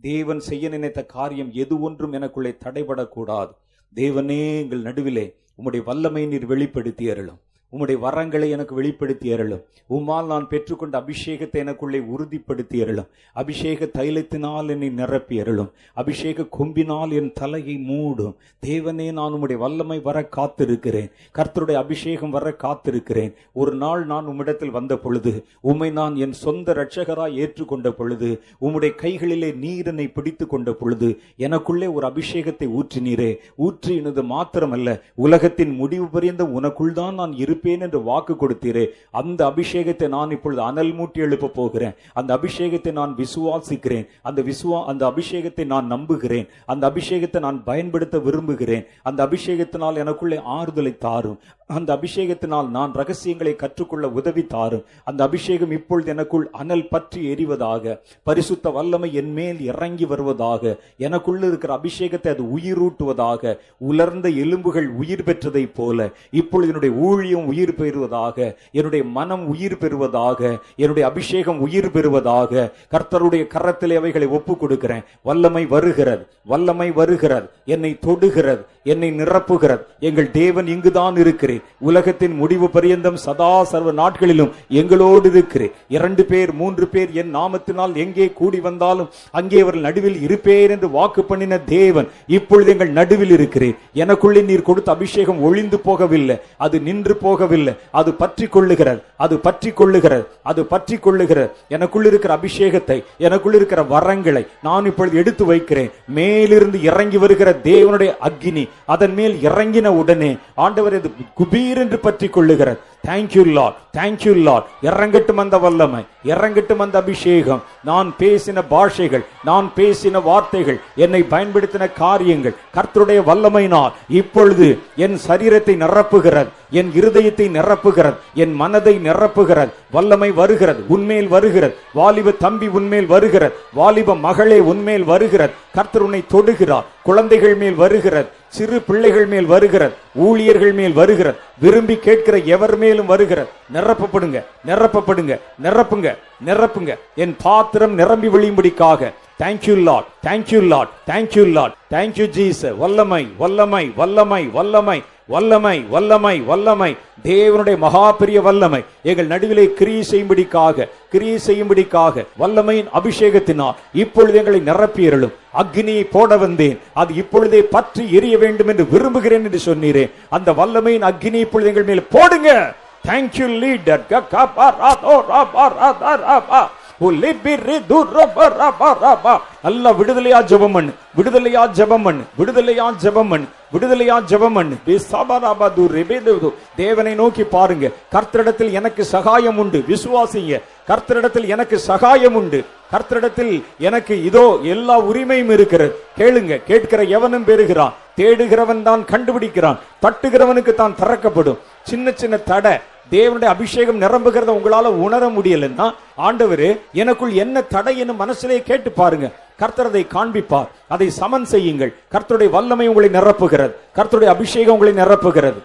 தேவன் செய்ய நினைத்த காரியம் எது ஒன்றும் எனக்குள்ளே தடைபடக்கூடாது. தேவனே எங்கள் நடுவிலே உம்முடைய வல்லமை நீர் வெளிப்படுத்தி அருளும். உம்முடைய வரங்களை எனக்கு வெளிப்படுத்தி அருளும். உம்மால் நான் பெற்றுக்கொண்ட அபிஷேகத்தை எனக்குள்ளே உறுதிப்படுத்தி அருளும். அபிஷேக தைலத்தினால் என்னை நிரப்பி அருளும். அபிஷேக கொம்பினால் என் தலையை மூடும். தேவனே நான் உம்முடைய வல்லமை வர காத்திருக்கிறேன். கர்த்தருடைய அபிஷேகம் வர காத்திருக்கிறேன். ஒரு நாள் நான் உம்மிடத்தில் வந்த பொழுது, உம்மை நான் என் சொந்த இரட்சகராய் ஏற்றுக்கொண்ட பொழுது, உம்முடைய கைகளிலே நீரனை பிடித்து கொண்ட பொழுது, எனக்குள்ளே ஒரு அபிஷேகத்தை ஊற்றினீரே. ஊற்றினது மாத்திரமல்ல, உலகத்தின் முடிவு பரியந்த உனக்குள் தான் நான் இருப்பேன் என்று வாக்கு கொடுத்தீரே. அந்த அபிஷேகத்தை நான் இப்பொழுது அனல் மூட்டி எழுப்ப போகிறேன். அந்த அபிஷேகத்தை நான் விசுவாசிக்கிறேன். அந்த விசுவா அந்த அபிஷேகத்தை நான் நம்புகிறேன். அந்த அபிஷேகத்தை நான் பயன்படுத்த விரும்புகிறேன். அந்த அபிஷேகத்தினால் எனக்குள்ளே ஆறுதலை தாரும். அந்த அபிஷேகத்தினால் நான் ரகசியங்களை கற்றுக்கொள்ள உதவி தாரும். அந்த அபிஷேகம் இப்பொழுது எனக்குள் அனல் பற்றி எரிவதாக, பரிசுத்த வல்லமை என் மேல் இறங்கி வருவதாக, எனக்குள்ள இருக்கிற அபிஷேகத்தை அது உயிரூட்டுவதாக, உலர்ந்த எலும்புகள் உயிர் பெற்றதை போல இப்பொழுது என்னுடைய ஊழியம் உயிர் பெறுவதாக, என்னுடைய மனம் உயிர் பெறுவதாக, என்னுடைய அபிஷேகம் உயிர் பெறுவதாக. கர்த்தருடைய கரத்திலே அவைகளை ஒப்பு கொடுக்கிறேன். வல்லமை வருகிறது, வல்லமை வருகிறது, என்னை தொடுகிறது, என்னை நிரப்புகிறது. எங்கள் தேவன் இங்குதான் இருக்கிறேன். உலகத்தின் முடிவு பரியந்தம் சதா சர்வ நாட்களிலும் எங்களோடு இருக்கிறேன். இரண்டு பேர் மூன்று பேர் என் நாமத்தினால் எங்கே கூடி வந்தாலும் அங்கே அவர்கள் நடுவில் இருப்பேன் என்று வாக்கு பண்ணின தேவன் இப்பொழுது எங்கள் நடுவில் இருக்கிறேன். எனக்குள்ளே நீர் கொடுத்த அபிஷேகம் ஒழிந்து போகவில்லை, அது நின்று போக போகவில்லை. அது பற்றி கொள்ளுகிறது, அது பற்றி கொள்ளுகிறது, அது பற்றி கொள்ளுகிறது. எனக்குள் இருக்கிற அபிஷேகத்தை, எனக்குள் இருக்கிற வரங்களை நான் இப்பொழுது எடுத்து வைக்கிறேன். மேலிருந்து இறங்கி வருகிற தேவனுடைய அக்கினி அதன் மேல் இறங்கின உடனே ஆண்டவர் இது குபீர் என்று பற்றி கொள்ளுகிறது. Thank you Lord, thank you Lord. இறங்கட்டும் அந்த வல்லமை, இறங்கட்டும் அந்த அபிஷேகம். நான் பேசின பாஷைகள், நான் பேசின வார்த்தைகள், என்னை பயன்படுத்தின காரியங்கள் கர்த்தருடைய வல்லமையினால் இப்பொழுது என் சரீரத்தை நிரப்புகிறது, என் இருதயத்தை நிரப்புகிறது, என் மனதை நிரப்புகிறது. வல்லமை வருகிறது, உன்மேல் வருகிறது. வாலிப தம்பி உன்மேல் வருகிறது, வாலிப மகளே உன்மேல் வருகிறது. கர்த்தர் உன்னை தொடுகிறார். குழந்தைகள் மேல் வருகிறது, சிறு பிள்ளைகள் மேல் வருகிறது, ஊழியர்கள் மேல் வருகிறது, விரும்பி கேட்கிற எவர் மேலும் வருகிறது. நிரப்பப்படுங்க, நிரப்பப்படுங்க, நிரப்புங்க, நிரப்புங்க. என் பாத்திரம் நிரம்பி விழியும்படிக்காக. Thank you Lord, thank you Lord, thank you Lord, thank you Jesus. வல்லமை, வல்லமை, வல்லமை, வல்லமை, வல்லமை, வல்லமை, வல்லமை. தேவனுடைய மகா பெரிய வல்லமை எங்கள் நடுவிலே கிரியை செய்யும்படிக்காக, கிரியை செய்யும்படிக்காக வல்லமையின் அபிஷேகத்தினால் இப்பொழுது எங்களை நிரப்பி அருளும். அக்னியை போட வந்தேன், அது இப்பொழுதே பற்றி எரிய வேண்டும் என்று விரும்புகிறேன் என்று சொன்னீரே. அந்த வல்லமையின் அக்னி இப்பொழுது எங்கள் மேல் போடுங்க. Thank you, leader. அல்ல விடுதலையா ஜபமன் விடுதலையா ஜபமன் விடுதலையா ஜபமன் விடுதலையா ஜபமன் தேவனை நோக்கி பாருங்க. கர்த்தரிடத்தில் எனக்கு சகாயம் உண்டு, விசுவாசிங்க. கர்த்தரிடத்தில் எனக்கு சகாயம் உண்டு, கர்த்தரிடத்தில் எனக்கு இதோ எல்லா உரிமையும் இருக்கிறது. கேளுங்க, கேட்கிற எவனும் பெறுகிறான், தேடுகிறவன் தான் கண்டுபிடிக்கிறான், தட்டுகிறவனுக்கு தான் திறக்கப்படும். சின்ன சின்ன தடை தேவனுடைய அபிஷேகம் நிரம்புகிறத உங்களால உணர முடியலன்னா, ஆண்டவரே எனக்குள் என்ன தடை என்னும் மனசிலே கேட்டு பாருங்க. கர்த்தரதை காண்பிப்பார், அதை சமன் செய்யுங்கள். கர்த்தருடைய வல்லமை உங்களை நிரப்புகிறது, கர்த்தருடைய அபிஷேகம் உங்களை நிரப்புகிறது.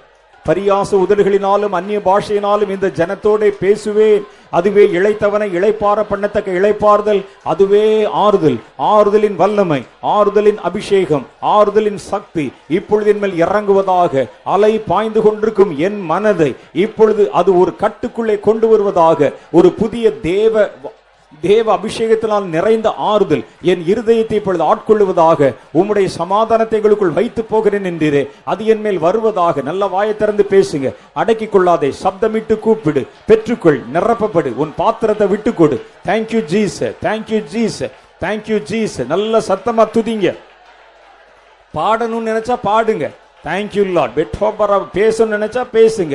பரியாச உதடுகளினாலும் அந்நிய பாஷையினாலும் இந்த ஜனத்தோட பேசுவேன், அதுவே இளைத்தவனை இளைப்பார பண்ணத்தக்க இளைப்பாறுதல், அதுவே ஆறுதல். ஆறுதலின் வல்லமை, ஆறுதலின் அபிஷேகம், ஆறுதலின் சக்தி இப்பொழுதின் மேல் இறங்குவதாக. அலை பாய்ந்து கொண்டிருக்கும் என் மனதை இப்பொழுது அது ஒரு கட்டுக்குள்ளே கொண்டு வருவதாக. ஒரு புதிய தேவ தேவ அபிஷேகத்தினால் நிறைந்த ஆறுதல் என் இருதயத்தை இப்பொழுது ஆட்கொள்ளுவதாக. உம்முடைய சமாதானத்தைகளுக்குள் வைத்து போகிறேன் என்றீரே, அது என் மேல் வருவதாக. நல்ல வாயை திறந்து பேசுங்க, அடக்கிக் கொள்ளாதே, சப்தமிட்டு கூப்பிடு, பெற்றுக்கொள், நிரப்பப்படு, உன் பாத்திரத்தை விட்டு கொடு. Thank you Jesus, thank you Jesus, thank you Jesus. நல்ல சத்தமா துதிங்க. பாடணும்னு நினைச்சா பாடுங்க, தேங்க்யூ லார்ட். பெட்டோபரா பேசணும்னு நினைச்சா பேசுங்க,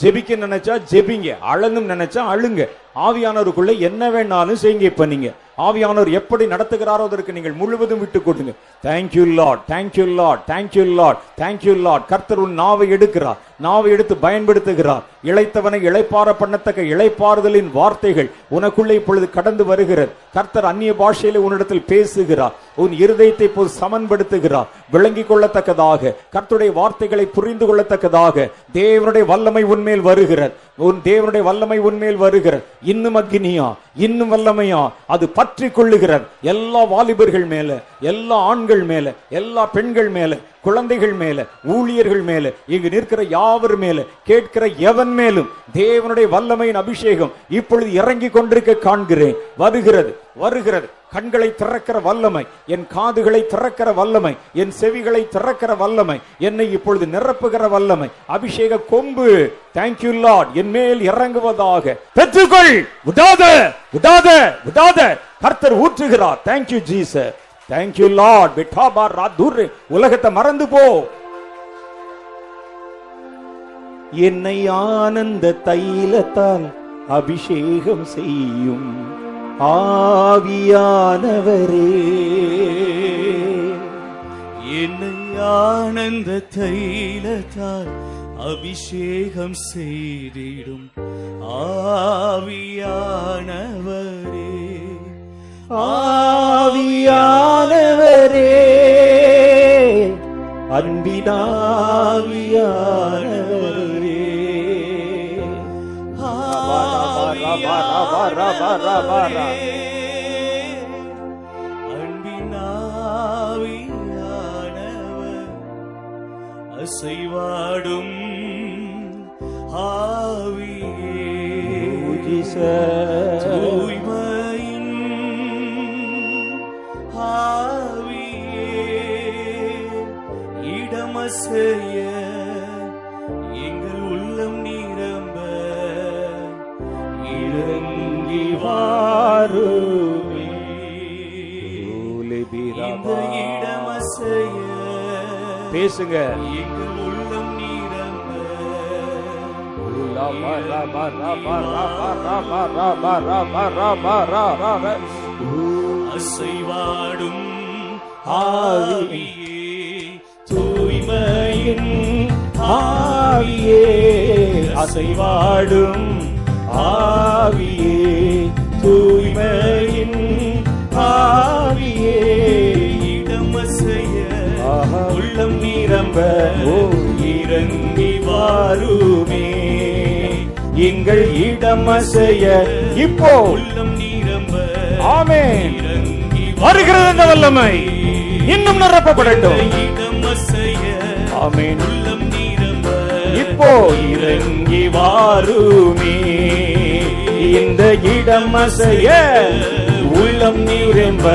ஜெபிக்க நினைச்சா ஜெபிங்க, அழணும் நினைச்சா அழுங்க. ஆவியானவருக்குள்ள என்ன வேணாலும் செய்ய பண்ணீங்க. ஆவியானவர் எப்படி நடத்துகிறாரோ அதற்கு நீங்கள் முழுவதும் விட்டு கொடுங்க. Thank you Lord, thank you Lord, thank you Lord, thank you Lord. கர்த்தர் உன் நாவை எடுக்கிறார், நாவை எடுத்து பயன்படுத்துகிறார். இளைத்தவனை இளைப்பார பண்ணத்தக்க இளைப்பாறுதலின் வார்த்தைகள் உனக்குள்ளே இப்பொழுது கடந்து வருகிறது. கர்த்தர் அந்நிய பாஷையில உன்னிடத்தில் பேசுகிறார், உன் இருதயத்தை இப்போது சமன்படுத்துகிறார். விளங்கி கொள்ளத்தக்கதாக, கர்த்தருடைய வார்த்தைகளை புரிந்து கொள்ளத்தக்கதாக தேவனுடைய வல்லமை உன்மேல் வருகிறது. உன் தேவனுடைய வல்லமை உன்மேல் வருகிறது. இன்னும் அக்னியா, இன்னும் வல்லமையா அது பற்றி கொள்ளுகிறது. எல்லா வாலிபர்கள் மேல, எல்லா ஆண்கள் மேல, எல்லா பெண்கள் மேல, குழந்தைகள் மேல, ஊழியர்கள் மேல, இங்கு நிற்கிற யாவர் மேல, கேட்கிற எவன் மேலும் தேவனுடைய வல்லமையின் அபிஷேகம் இப்பொழுது இறங்கி கொண்டிருக்க காண்கிறேன். வருகிறது, வருகிறது. கண்களை திறக்கிற வல்லமை, என் காதுகளை திறக்கிற வல்லமை, என் செவிகளை திறக்கிற வல்லமை, என்னை இப்பொழுது நிரப்புகிற வல்லமை, அபிஷேக கொம்பு. தேங்க்யூ லார்ட் என் மேல் இறங்குவதாக. பெற்றுக்கொள், விடாத விடாத விடாத. கர்த்தர் ஊற்றுகிறார். Thank you Jesus, thank you Lord. பிட்டாபா ராதுரே, உலகத்தை மறந்து போ. என்னை ஆனந்த தைலத்தால் அபிஷேகம் செய்யும் ஆவியானவரே, என்னை ஆனந்த தைலத்தால் அபிஷேகம் செய்திடும் ஆவியானவரே, ஆவியானவரே, அன்பினாவியானவரே, அன்பினாவியானவர், அசைவாடும் ஆவியே, செய்ய எங்கள் உள்ளம் நிரம்ப இறங்கி வாருமே. இடமசைய பேசுங்க, எங்கள் உள்ளம் நிரம்ப அசைவாடும் ஆவியே, தூய்மையின் ஆவியே, அசைவாடும் ஆவியே, தூய்மையின் ஆவியே, இடமசைய உள்ளம் நிரம்ப இறங்கி வாருமே. எங்கள் இடமசைய இப்போ உள்ளம் நிரம்ப, ஆமென், இறங்கி வருகிறது அந்த வல்லமை. இன்னும் நிரப்பப்படட்டும். ஆமென். உள்ளம் நிரம்ப இப்போ இறங்கி வாருமே. இந்த இடம் அசைய உள்ளம் நிரம்ப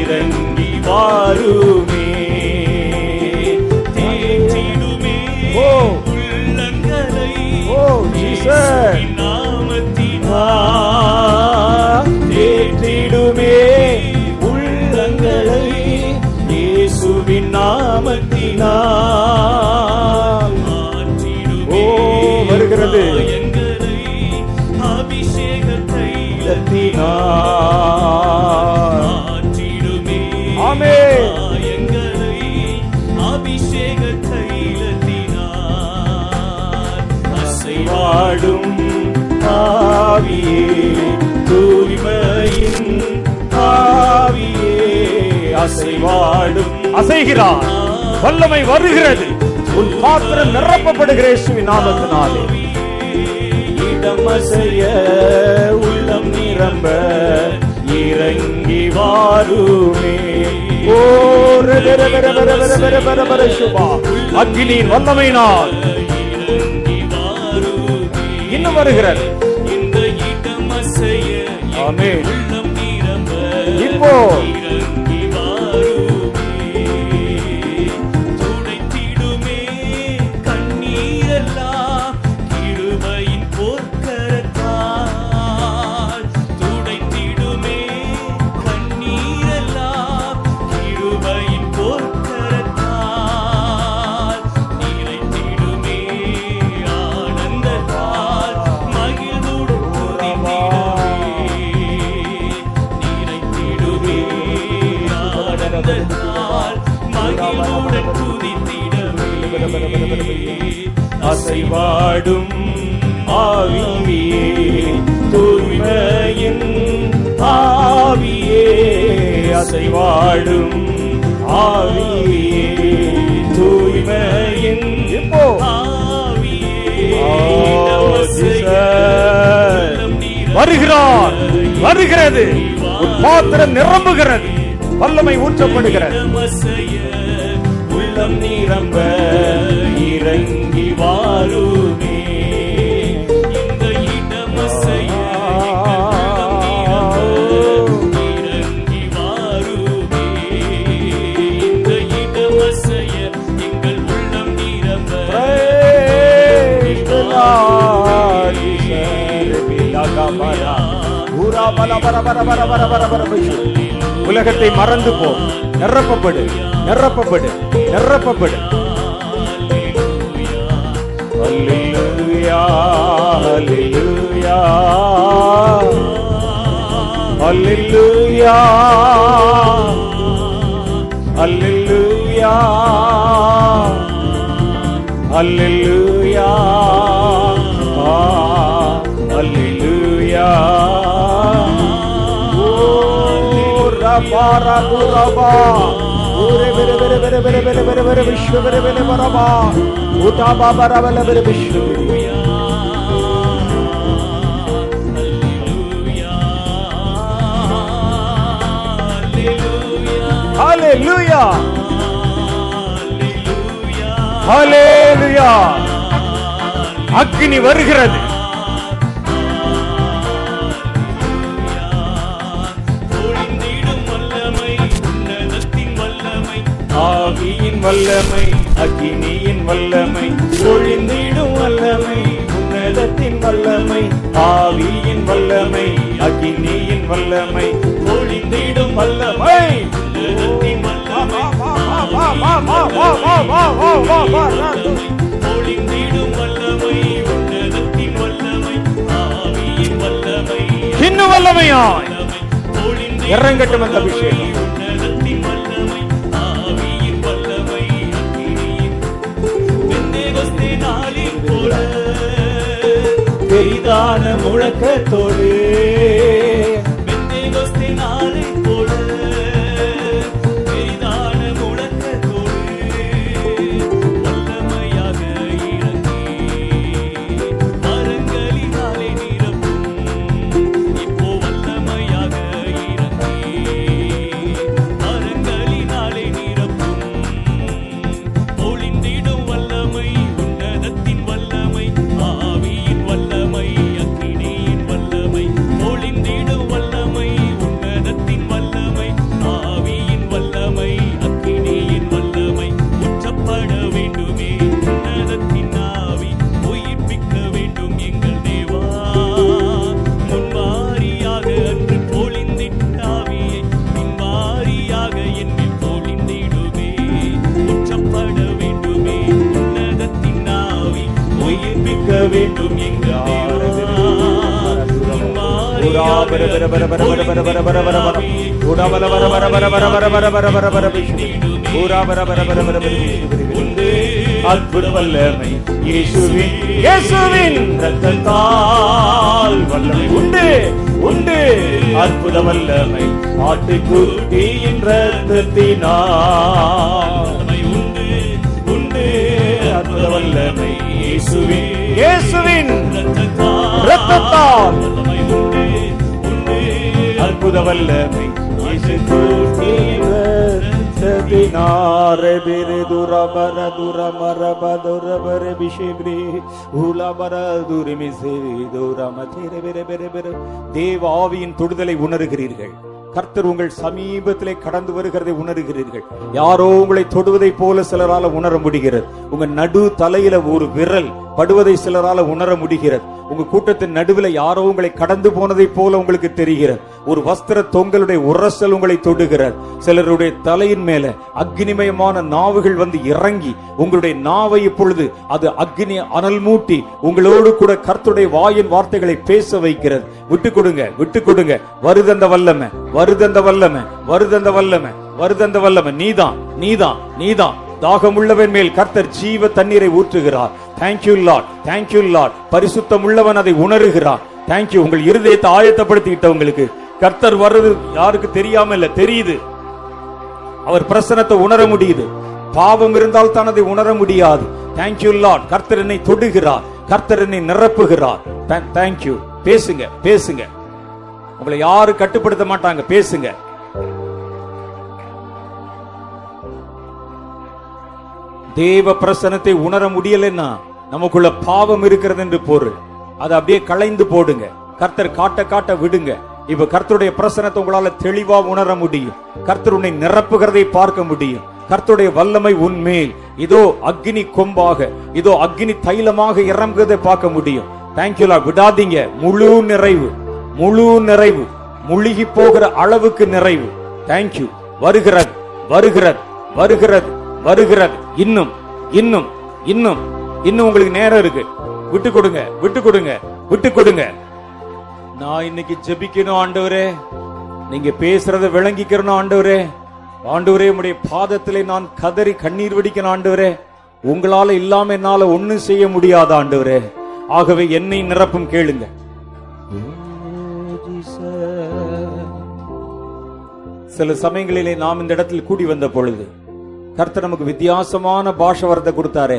இறங்கி வாருமே. தேற்றிடுமே உள்ளங்களை, ஓ தூய்மையின் ஆவியே அசைவாடும் அசைகிறார். வல்லமை வருகிறது. உன் பாத்திரம் நிரப்பப்படுகிற இயேசுவின் நாமத்தினாலே இடமசைய உள்ளம் நிரம்ப இறங்கி வாருமே. ஓ சுபா அக்கினியின் வல்லமையினால் இன்னும் வருகிறது. இந்த இடமசைய உள்ளம் நிரம்ப இப்போ அசைவாடும் ஆவியே தூய்மையின் ஆவியே அசைவாடும் ஆவியே தூய்மையின் வருகிறார். வருகிறது. பாத்திரம் நிரம்புகிறது. வல்லமை ஊற்றப்படுகிறது. உள்ளம் நிரம்ப இறங்கி வாருமே. இந்த இடமசைய இறங்கி வாருமே. இந்த இடமசைய எங்கள் உள்ளம் நிரம்ப உலகத்தை மறந்து போ. நிரப்பப்படு நிரப்பப்படு நிரப்பப்படு. அல்லேலூயா அல்லேலூயா அல்லேலூயா அல்லேலூயா அல்லேலூயா அல்லேலூயா. அக்கினி வருகிறது. ஆவியின் வல்லமை அக்கினியின் வல்லமை ஒழிந்திடும் வல்லமை உன்னதத்தின் வல்லமை. ஆவியின் வல்லமை அக்கினியின் வல்லமை ஒழிந்திடும் வல்லமை உன்னதத்தின் வல்லமை. ஒழிந்திடும் வல்லமை உன்னதத்தின் வல்லமை. ஆவியின் வல்லமை இன்னும் வல்லமையாய் இறங்கட்டும் அந்த அபிஷேகம். பெரிதான முழக்கத்தோடு நாளை போல பெரிதான முழக்கத்தோடு வல்லமையாக இறங்கி மரங்களினாலே நிரப்பும். இப்போ வல்லமையாக இறங்கி மரங்களினாலே நிரப்பும். ஒளிந்திடும் வல்லமை உன்னதத்தின் வல்லமை. ஆவியின் வல்லமை அக்கினியின் வல்லமை ஒளிந்திடும் வல்லமை உன்னதத்தின் வல்லமை. ஆவியின் வல்லமை அக்கினியின் வல்லமை ஊற்றப்பட வேண்டுமே. உன்னதத்தின் ஆவி உயிர்ப்பிக்க வேண்டும் எங்கள் தேவா. முன்மாரியாக அன்று பொழிந்திட்ட ஆவியை பின்மாரியாக என்னை பொழிந்திடுமே. ஊற்றப்பட வேண்டுமே உன்னதத்தின் ஆவி உயிர்ப்பிக்க வேண்டும் எங்கள் தேவா. அற்புத வல்லமை இயேசுவின் இயேசுவின் இரத்தத்தால் வல்லமை உண்டு உண்டு. அற்புத வல்லமை ஆட்டுக்குட்டியின் இரத்தத்தினால் உண்டு உண்டு. அற்புத வல்லமை இயேசுவின் இயேசுவின் இரத்தத்தால் வல்லமை உண்டு உண்டு. அற்புத வல்லமை தேவாவியின் தொடுதலை உணர்கிறீர்கள். கர்த்தர் உங்கள் சமீபத்திலே கடந்து வருகிறதை உணர்கிறீர்கள். யாரோ உங்களை தொடுவதை போல சிலரால உணர முடிகிறது. உங்க நடு தலையில ஒரு விரல் படுவதை சிலரால உணர முடிகிறது. உங்க கூட்டத்தின் நடுவில் யாரோ உங்களை கடந்து போனதை போல உங்களுக்கு தெரிகிறது. ஒரு வஸ்திர தொங்கலுடைய உரசல் உங்களை தொடுகிறார். சிலருடைய தலையின் மேல அக்னிமயமான நாவுகள் வந்து இறங்கி உங்களுடைய நாவை இப்பொழுது அது அக்னி அனல் மூட்டி உங்களோடு கூட கர்த்தருடைய வாயின் வார்த்தைகளை பேச வைக்கிறது. விட்டு கொடுங்க, விட்டு கொடுங்க. வருதந்த வல்லமை, வருதந்த வல்லமை, வருதந்த வல்லமை, வருதந்த வல்லமை. நீதான் நீதான் நீதான். தாகமுள்ளவன் மேல் கர்த்தர் ஜீவ தண்ணீரை ஊற்றுகிறார். Thank you Lord, thank you Lord. பரிசுத்தம் உள்ளவன் அதை உணர்கிறார். தேங்க்யூ. உங்கள் இருதயத்தை ஆயத்தப்படுத்திக்கிட்டவங்களுக்கு கர்த்தர் வர்றது யாருக்கு தெரியாம இல்ல, தெரியுது. அவர் பிரசன்னத்தை உணர முடியுது. பாவம் இருந்தால் தான் அதை உணர முடியாது. Thank you Lord. கர்த்தர் என்னை தொடுகிறார், கர்த்தர் என்னை நிரப்புகிறார். தேங்க்யூ. பேசுங்க, பேசுங்க. உங்களை யாரு கட்டுப்படுத்த மாட்டாங்க. பேசுங்க. தேவ பிரசனத்தை உணர முடியலன்னா நமக்குள்ள பாவம் இருக்கிறது என்று பொருள். அதை அப்படியே களைந்து போடுங்க. கர்த்தர் காட்ட காட்ட விடுங்க. இப்ப கர்த்தருடைய பிரசனத்தை உங்களால தெளிவா உணர முடியும். கர்த்தர் உன்னை நிரப்புகிறதை பார்க்க முடியும். கர்த்தருடைய வல்லமை உன்மேல் இதோ அக்னி கொம்பாக, இதோ அக்னி தைலமாக இறங்குவதை பார்க்க முடியும். தேங்க்யூலா. விடாதீங்க. முழு நிறைவு, முழு நிறைவு, முழுகி போகிற அளவுக்கு நிறைவு. தேங்க்யூ. வருகிறது, வருகிறது, வருகிறது, வருகிறது. இன்னும் இன்னும் இன்னும் இன்னும் உங்களுக்கு நேரம் இருக்கு. விட்டு கொடுங்க, விட்டு கொடுங்க, விட்டு கொடுங்க. நான் இன்னைக்கு ஜெபிக்கணும் ஆண்டவரே. நீங்க பேசுறத விளங்கிக்கிறணும் ஆண்டவரே. ஆண்டவரே, உம்முடைய பாதத்திலே நான் கதறி கண்ணீர் வடிக்கணும் ஆண்டவரே. உங்களால இல்லாம என்னால ஒண்ணும் செய்ய முடியாத ஆண்டவரே. ஆகவே என்னை நிரப்பும். கேளுங்க. சில சமயங்களிலே நாம் இந்த இடத்தில் கூடி வந்த பொழுது கர்த்தர் நமக்கு வித்தியாசமான பாஷை வரத்தை கொடுத்தாரே,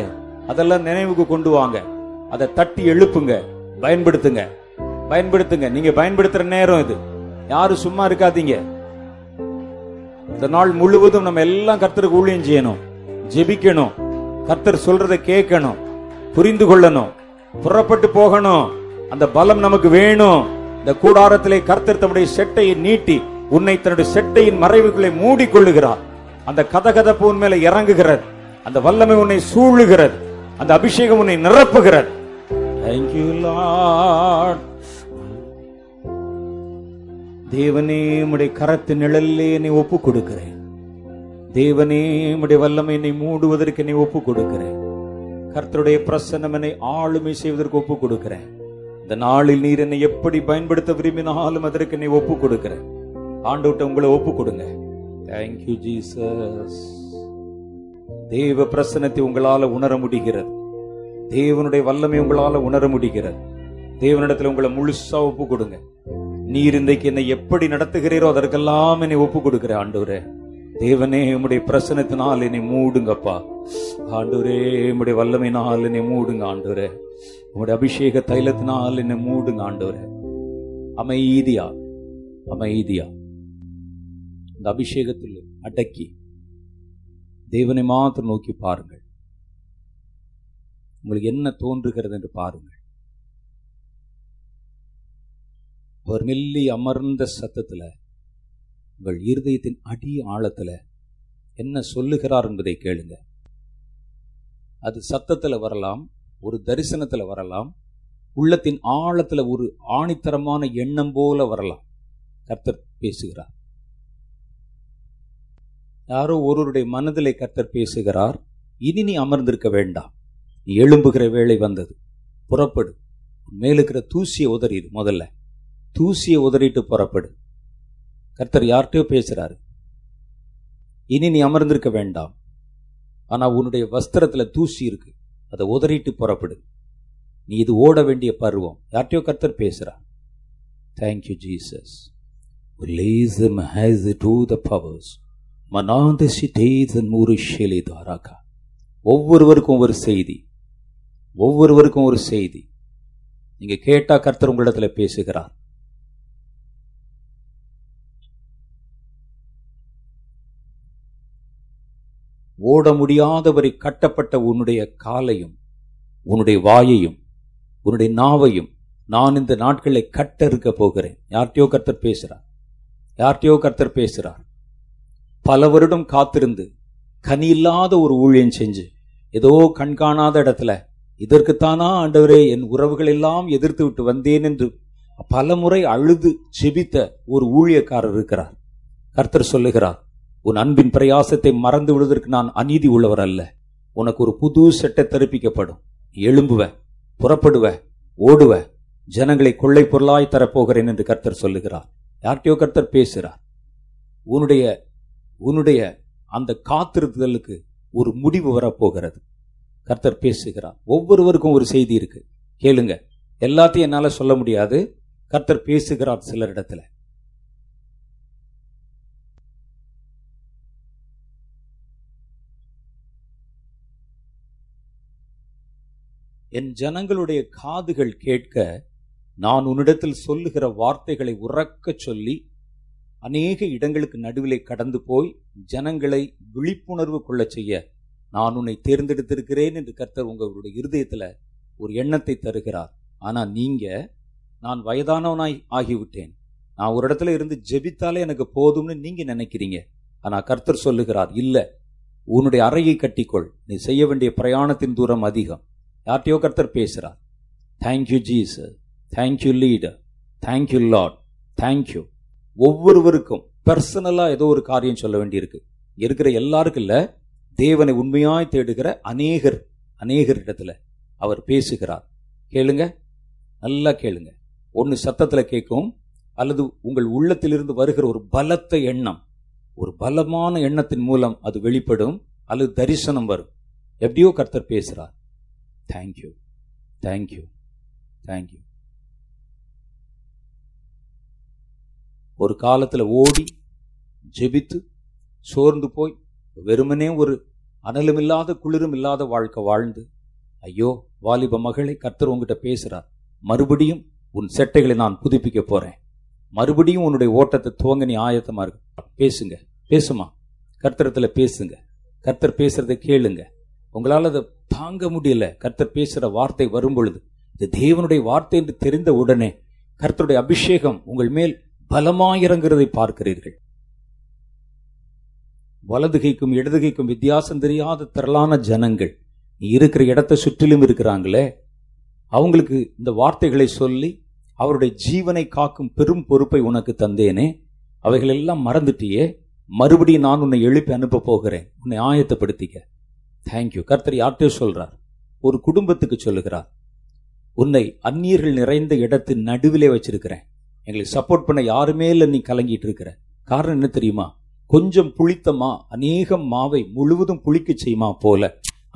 அதெல்லாம் நினைவுக்கு கொண்டு வாங்க. அதை தட்டி எழுப்புங்க. பயன்படுத்துங்க, பயன்படுத்துங்க. நீங்க பயன்படுத்துற நேரம் இது. யாரும் சும்மா இருக்காதீங்க. இந்த நாள் முழுவதும் நம்ம எல்லாம் கர்த்தருக்கு ஊழியம் செய்யணும், ஜெபிக்கணும், கர்த்தர் சொல்றதை கேட்கணும், புரிந்து கொள்ளணும், புறப்பட்டு போகணும். அந்த பலம் நமக்கு வேணும். இந்த கூடாரத்திலே கர்த்தர் தன்னுடைய செட்டையை நீட்டி உன்னை தன்னுடைய செட்டையின் மறைவுகளை மூடிக்கொள்ளுகிறார். அந்த கதகதப்பு உன் மேல இறங்குகிறது. அந்த வல்லமை உன்னை சூழுகிறது. அந்த அபிஷேகம் உன்னை நிரப்புகிறது. Thank you Lord. தேவனே, உம்முடைய கரத்து நிழலிலே என்னை ஒப்பு கொடுக்கிறேன். தேவனே, உம்முடைய வல்லமை என்னை மூடுவதற்கு என்னை ஒப்பு கொடுக்கிறேன். கர்த்தருடைய பிரசன்னம் என்னை ஆளுமை செய்வதற்கு ஒப்பு கொடுக்கிறேன். இந்த நாளில் நீர் என்னை எப்படி பயன்படுத்த விரும்பினாலும் அதற்கு என்னை ஒப்பு கொடுக்கிறேன். ஆண்டவரே, உங்களை ஒப்பு கொடுங்க. Thank you, Jesus. தேவ பிரசன்னத்தை உங்களால உணர முடிகிறது. தேவனுடைய வல்லமை உங்களால உணர முடிகிறது. தேவனிடத்தில் உங்களை முழுசா ஒப்பு கொடுங்க. நீர் இன்றைக்கு என்னை எப்படி நடத்துகிறீரோ அதற்கெல்லாம் என்னை ஒப்பு கொடுக்கிற ஆண்டவரே. தேவனே, உம்முடைய பிரசன்னத்தினால் என்னை மூடுங்கப்பா ஆண்டவரே. உம்முடைய வல்லமையினால் என்னை மூடுங்க ஆண்டவரே. உம்முடைய அபிஷேக தைலத்தினால் என்னை மூடுங்க ஆண்டவரே. அமைதியா, அமைதியா இந்த அபிஷேகத்தில் அடக்கி தேவனை மாத்திரம் நோக்கி பாருங்கள். உங்களுக்கு என்ன தோன்றுகிறது என்று பாருங்கள். அவர் மெல்லி அமர்ந்த சத்தத்தில் உங்கள் இருதயத்தின் அடி ஆழத்தில் என்ன சொல்லுகிறார் என்பதை கேளுங்க. அது சத்தத்தில் வரலாம், ஒரு தரிசனத்தில் வரலாம், உள்ளத்தின் ஆழத்தில் ஒரு ஆணித்தரமான எண்ணம் போல வரலாம். கர்த்தர் பேசுகிறார். யாரோ ஒருவருடைய மனதிலே கர்த்தர் பேசுகிறார். இனி நீ அமர்ந்திருக்க வேண்டாம், நீ எழும்புகிற வேளை வந்தது, புறப்படு. மேலுக்கிற தூசியை உதறிடு. முதல்ல தூசியை உதறிட்டு புறப்படு. கர்த்தர் யார்கிட்டயோ பேசுறாரு. இனி நீ அமர்ந்திருக்க வேண்டாம், ஆனால் உன்னுடைய வஸ்திரத்தில் தூசி இருக்குது, அதை உதறிட்டு புறப்படு, நீ இது ஓட வேண்டிய பருவம். யார்ட்டையோ கர்த்தர் பேசுகிறா. Thank you Jesus. Release them as to the powers. மனாந்த சிதேதன் ஒரு ஷேலே தாராக்கா. ஒவ்வொருவருக்கும் ஒரு செய்தி, ஒவ்வொருவருக்கும் ஒரு செய்தி. நீங்கள் கேட்டால் கர்த்தர் உங்களிடத்தில் பேசுகிறார். ஓட முடியாதவரை கட்டப்பட்ட உன்னுடைய காலையும் உன்னுடைய வாயையும் உன்னுடைய நாவையும் நான் இந்த நாட்களை கட்ட இருக்க போகிறேன். யார்ட்டையோ கர்த்தர் பேசுகிறார், யார்ட்டையோ கர்த்தர் பேசுகிறார். பல வருடம் காத்திருந்து கனி இல்லாத ஒரு ஊழியம் செஞ்சு ஏதோ கண்காணாத இடத்துல இதற்குத்தானா ஆண்டவரே என் உறவுகள் எல்லாம் எதிர்த்து விட்டு வந்தேன் என்று பல முறை அழுது செபித்த ஒரு ஊழியக்காரர் இருக்கிறார். கர்த்தர் சொல்லுகிறார், உன் அன்பின் பிரயாசத்தை மறந்து விடுவதற்கு நான் அநீதி உள்ளவர் அல்ல. உனக்கு ஒரு புது சட்டை தரிப்பிக்கப்படும். எழும்புவ, புறப்படுவ, ஓடுவ, ஜனங்களை கொள்ளை பொருளாய் தரப்போகிறேன் என்று கர்த்தர் சொல்லுகிறார். யார்கிட்டயோ கர்த்தர் பேசுகிறார். உன்னுடைய உன்னுடைய அந்த காத்திருத்தலுக்கு ஒரு முடிவு வரப்போகிறது. கர்த்தர் பேசுகிறார். ஒவ்வொருவருக்கும் ஒரு செய்தி இருக்குது. கேளுங்க, எல்லாத்தையும் என்னால் சொல்ல முடியாது. கர்த்தர் பேசுகிறார் சிலரிடத்துல. என் ஜனங்களுடைய காதுகள் கேட்க நான் உன்னிடத்தில் சொல்லுகிற வார்த்தைகளை உறக்க சொல்லி அநேக இடங்களுக்கு நடுவிலே கடந்து போய் ஜனங்களை விழிப்புணர்வு கொள்ள செய்ய நான் உன்னை தேர்ந்தெடுத்திருக்கிறேன் என்று கர்த்தர் உங்களுடைய இருதயத்தில் ஒரு எண்ணத்தை தருகிறார். ஆனால் நீங்கள், நான் வயதானவனாய் ஆகிவிட்டேன், நான் ஒரு இடத்துல இருந்து ஜெபித்தாலே எனக்கு போதும்னு நீங்கள் நினைக்கிறீங்க. ஆனால் கர்த்தர் சொல்லுகிறார், இல்லை, உன்னுடைய அறையை கட்டிக்கொள், நீ செய்ய வேண்டிய பிரயாணத்தின் தூரம் அதிகம். யார்ட்டையோ கர்த்தர் பேசுகிறார். Thank you Jesus, thank you leader, thank you Lord, thank you. ஒவ்வொருவருக்கும் பர்சனலாக ஏதோ ஒரு காரியம் சொல்ல வேண்டியிருக்கு. இருக்கிற எல்லாருக்கும் இல்லை, தேவனை உண்மையாய் தேடுகிற அநேகர் அநேகர் இடத்துல அவர் பேசுகிறார். கேளுங்க, நல்லா கேளுங்க. ஒன்று சத்தத்தில் கேட்கும், அல்லது உங்கள் உள்ளத்திலிருந்து வருகிற ஒரு பலத்த எண்ணம், ஒரு பலமான எண்ணத்தின் மூலம் அது வெளிப்படும், அல்லது தரிசனம் வரும். எப்படியோ கர்த்தர் பேசுகிறார். Thank you, thank you, thank you. ஒரு காலத்தில் ஓடி ஜெபித்து சோர்ந்து போய் வெறுமனே ஒரு அனலும் இல்லாத குளிரும் இல்லாத வாழ்க்கை வாழ்ந்து, ஐயோ வாலிப மகளை, கர்த்தர் உங்ககிட்ட பேசுகிறார், மறுபடியும் உன் செட்டைகளை நான் புதுப்பிக்க போகிறேன், மறுபடியும் உன்னுடைய ஓட்டத்தை துவங்க நீ ஆயத்தமாக இருக்கு. பேசுங்க, பேசுமா, கர்த்தரத்தில் பேசுங்க. கர்த்தர் பேசுகிறத கேளுங்க. உங்களால் அதை தாங்க முடியல, கர்த்தர் பேசுகிற வார்த்தை வரும் பொழுது, இது தேவனுடைய வார்த்தை என்று தெரிந்த உடனே கர்த்தருடைய அபிஷேகம் உங்கள் மேல் பலமாயிறங்கிறதை பார்க்கிறீர்கள். வலதுகைக்கும் இடதுகைக்கும் வித்தியாசம் தெரியாத திரளான ஜனங்கள் இருக்கிற இடத்தை சுற்றிலும் இருக்கிறாங்களே, அவங்களுக்கு இந்த வார்த்தைகளை சொல்லி அவருடைய ஜீவனை காக்கும் பெரும் பொறுப்பை உனக்கு தந்தேனே, அவைகளெல்லாம் மறந்துட்டியே, மறுபடியும் நான் உன்னை எழுப்பி அனுப்ப போகிறேன், உன்னை ஆயத்தப்படுத்திக்க. தேங்க்யூ. கர்த்தர் யார்கிட்டயோ சொல்கிறார், ஒரு குடும்பத்துக்கு சொல்லுகிறார், உன்னை அந்நியர்கள் நிறைந்த இடத்தின் நடுவிலே வச்சிருக்கிறேன், எங்களுக்கு சப்போர்ட் பண்ண யாருமே இல்லை, நீ கலங்கிட்டு இருக்கிற காரணம் என்ன தெரியுமா? கொஞ்சம் புளித்தமா அநேக மாவை முழுவதும் புளிக்க செய்யுமா போல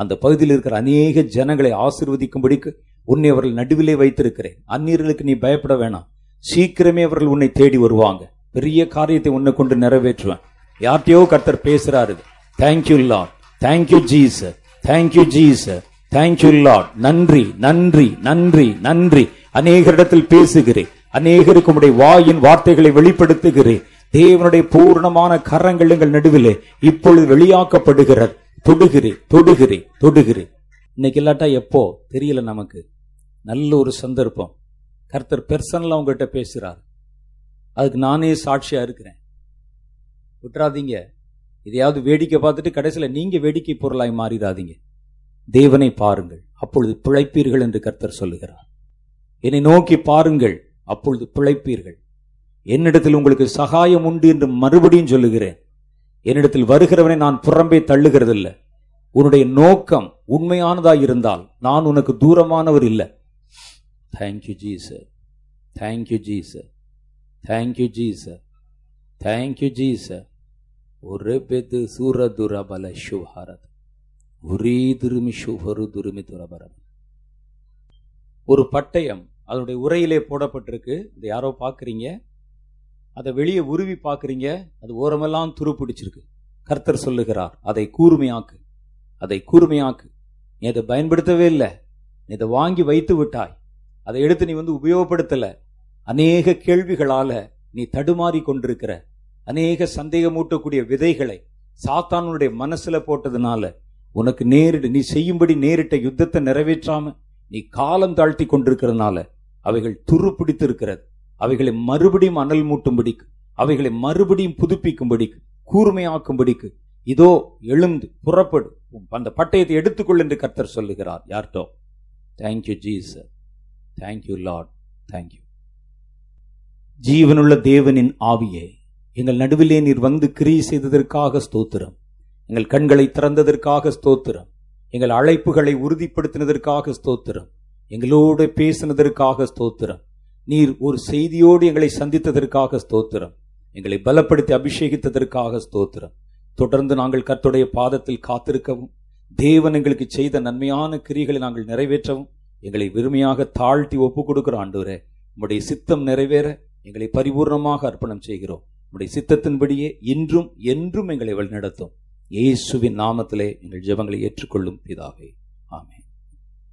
அந்த பகுதியில் இருக்கிற அநேக ஜனங்களை ஆசீர்வதிக்கும்படிக்கு உன்னை அவர்கள் நடுவிலே வைத்திருக்கிறேன். அந்நியர்களுக்கு நீ பயப்பட வேணாம், சீக்கிரமே அவர்கள் உன்னை தேடி வருவாங்க, பெரிய காரியத்தை உன்னை கொண்டு நிறைவேற்றுவேன். யார்கிட்டயோ கர்த்தர் பேசுறாரு. Thank you Lord, thank you Jesus, thank you Jesus, thank you Lord. நன்றி, நன்றி, நன்றி, நன்றி. அநேகரிடத்தில் பேசுகிறேன், அநேகருக்கு உம்முடைய வாயின் வார்த்தைகளை வெளிப்படுத்துகிறேன். தேவனுடைய பூர்ணமான கரங்கள் எங்கள் நடுவிலே இப்பொழுது வெளியாக்கப்படுகிறது. தொடுகிறேன், தொடுகிறேன், தொடுகிறேன். இன்னைக்கு இல்லாட்டா எப்போ தெரியல, நமக்கு நல்ல ஒரு சந்தர்ப்பம். கர்த்தர் பெர்சனலாக உங்ககிட்ட பேசுகிறார். அதுக்கு நானே சாட்சியாக இருக்கிறேன். விட்டுறாதீங்க. இதையாவது வேடிக்கை பார்த்துட்டு கடைசியில் நீங்கள் வேடிக்கை பொருளாய் மாறிடாதீங்க. தேவனை பாருங்கள், அப்பொழுது பிழைப்பீர்கள் என்று கர்த்தர் சொல்லுகிறார். என்னை நோக்கி பாருங்கள், அப்பொழுது பிழைப்பீர்கள். என்னிடத்தில் உங்களுக்கு சகாயம் உண்டு என்று மறுபடியும் சொல்லுகிறேன். என்னிடத்தில் வருகிறவனை நான் புறம்பே தள்ளுகிறதில்லை. உன்னுடைய நோக்கம் உண்மையானதாக இருந்தால் நான் உனக்கு தூரமானவர் இல்லை. Thank you Jesus, thank you Jesus, thank you Jesus, thank you Jesus. ஒரு பெது சூரதுரபல சுகாரத் ஒரே திருமி சுகரு திருமி துறபரம். ஒரு பட்டயம் அதனுடைய உரையிலே போடப்பட்டிருக்கு. அதை யாரோ பார்க்குறீங்க, அதை வெளியே உருவி பார்க்குறீங்க, அது ஓரமெல்லாம் துருப்பிடிச்சிருக்கு. கர்த்தர் சொல்லுகிறார், அதை கூர்மையாக்கு, அதை கூர்மையாக்கு. நீ அதை பயன்படுத்தவே இல்லை, நீ அதை வாங்கி வைத்து விட்டாய், அதை எடுத்து நீ வந்து உபயோகப்படுத்தலை. அநேக கேள்விகளால் நீ தடுமாறி கொண்டிருக்கிற அநேக சந்தேகமூட்டக்கூடிய விதைகளை சாத்தானுடைய மனசில் போட்டதுனால உனக்கு நேரிட நீ செய்யும்படி நேரிட்ட யுத்தத்தை நிறைவேற்றாமல் நீ காலம் தாழ்த்தி கொண்டிருக்கிறதுனால அவைகள் துருப்பிடித்து இருக்கிறது. அவைகளை மறுபடியும் அனல் மூட்டும்படிக்கு, அவைகளை மறுபடியும் புதுப்பிக்கும்படிக்கு, கூர்மையாக்கும்படிக்கு இதோ எழுந்து புறப்படு, அந்த பட்டயத்தை எடுத்துக்கொள் என்று கர்த்தர் சொல்லுகிறார். யார்ட்டோ? Thank you Jesus, thank you Lord, thank you. ஜீவனுள்ள தேவனின் ஆவியே, எங்கள் நடுவிலே நீர் வந்து கிரியை செய்ததற்காக ஸ்தோத்திரம். எங்கள் கண்களை திறந்ததற்காக ஸ்தோத்திரம். எங்கள் அழைப்புகளை உறுதிப்படுத்தினதற்காக ஸ்தோத்திரம். எங்களோடு பேசினதற்காக ஸ்தோத்திரம். நீர் ஒரு செய்தியோடு எங்களை சந்தித்ததற்காக ஸ்தோத்திரம். எங்களை பலப்படுத்தி அபிஷேகித்ததற்காக ஸ்தோத்திரம். தொடர்ந்து நாங்கள் கர்த்தருடைய பாதத்தில் காத்திருக்கவும், தேவன் எங்களுக்கு செய்த நன்மையான கிரியைகளை நாங்கள் நிறைவேற்றவும், எங்களை விரும்பியாக தாழ்த்தி ஒப்புக் கொடுக்கிற ஆண்டவரே, உம்முடைய சித்தம் நிறைவேற எங்களை பரிபூர்ணமாக அர்ப்பணம் செய்கிறோம். உம்முடைய சித்தத்தின்படியே இன்றும் என்றும் எங்களை வழிநடத்தும். இயேசுவின் நாமத்திலே எங்கள் ஜெபங்களை ஏற்றுக்கொள்ளும் பிதாவே, ஆமென்.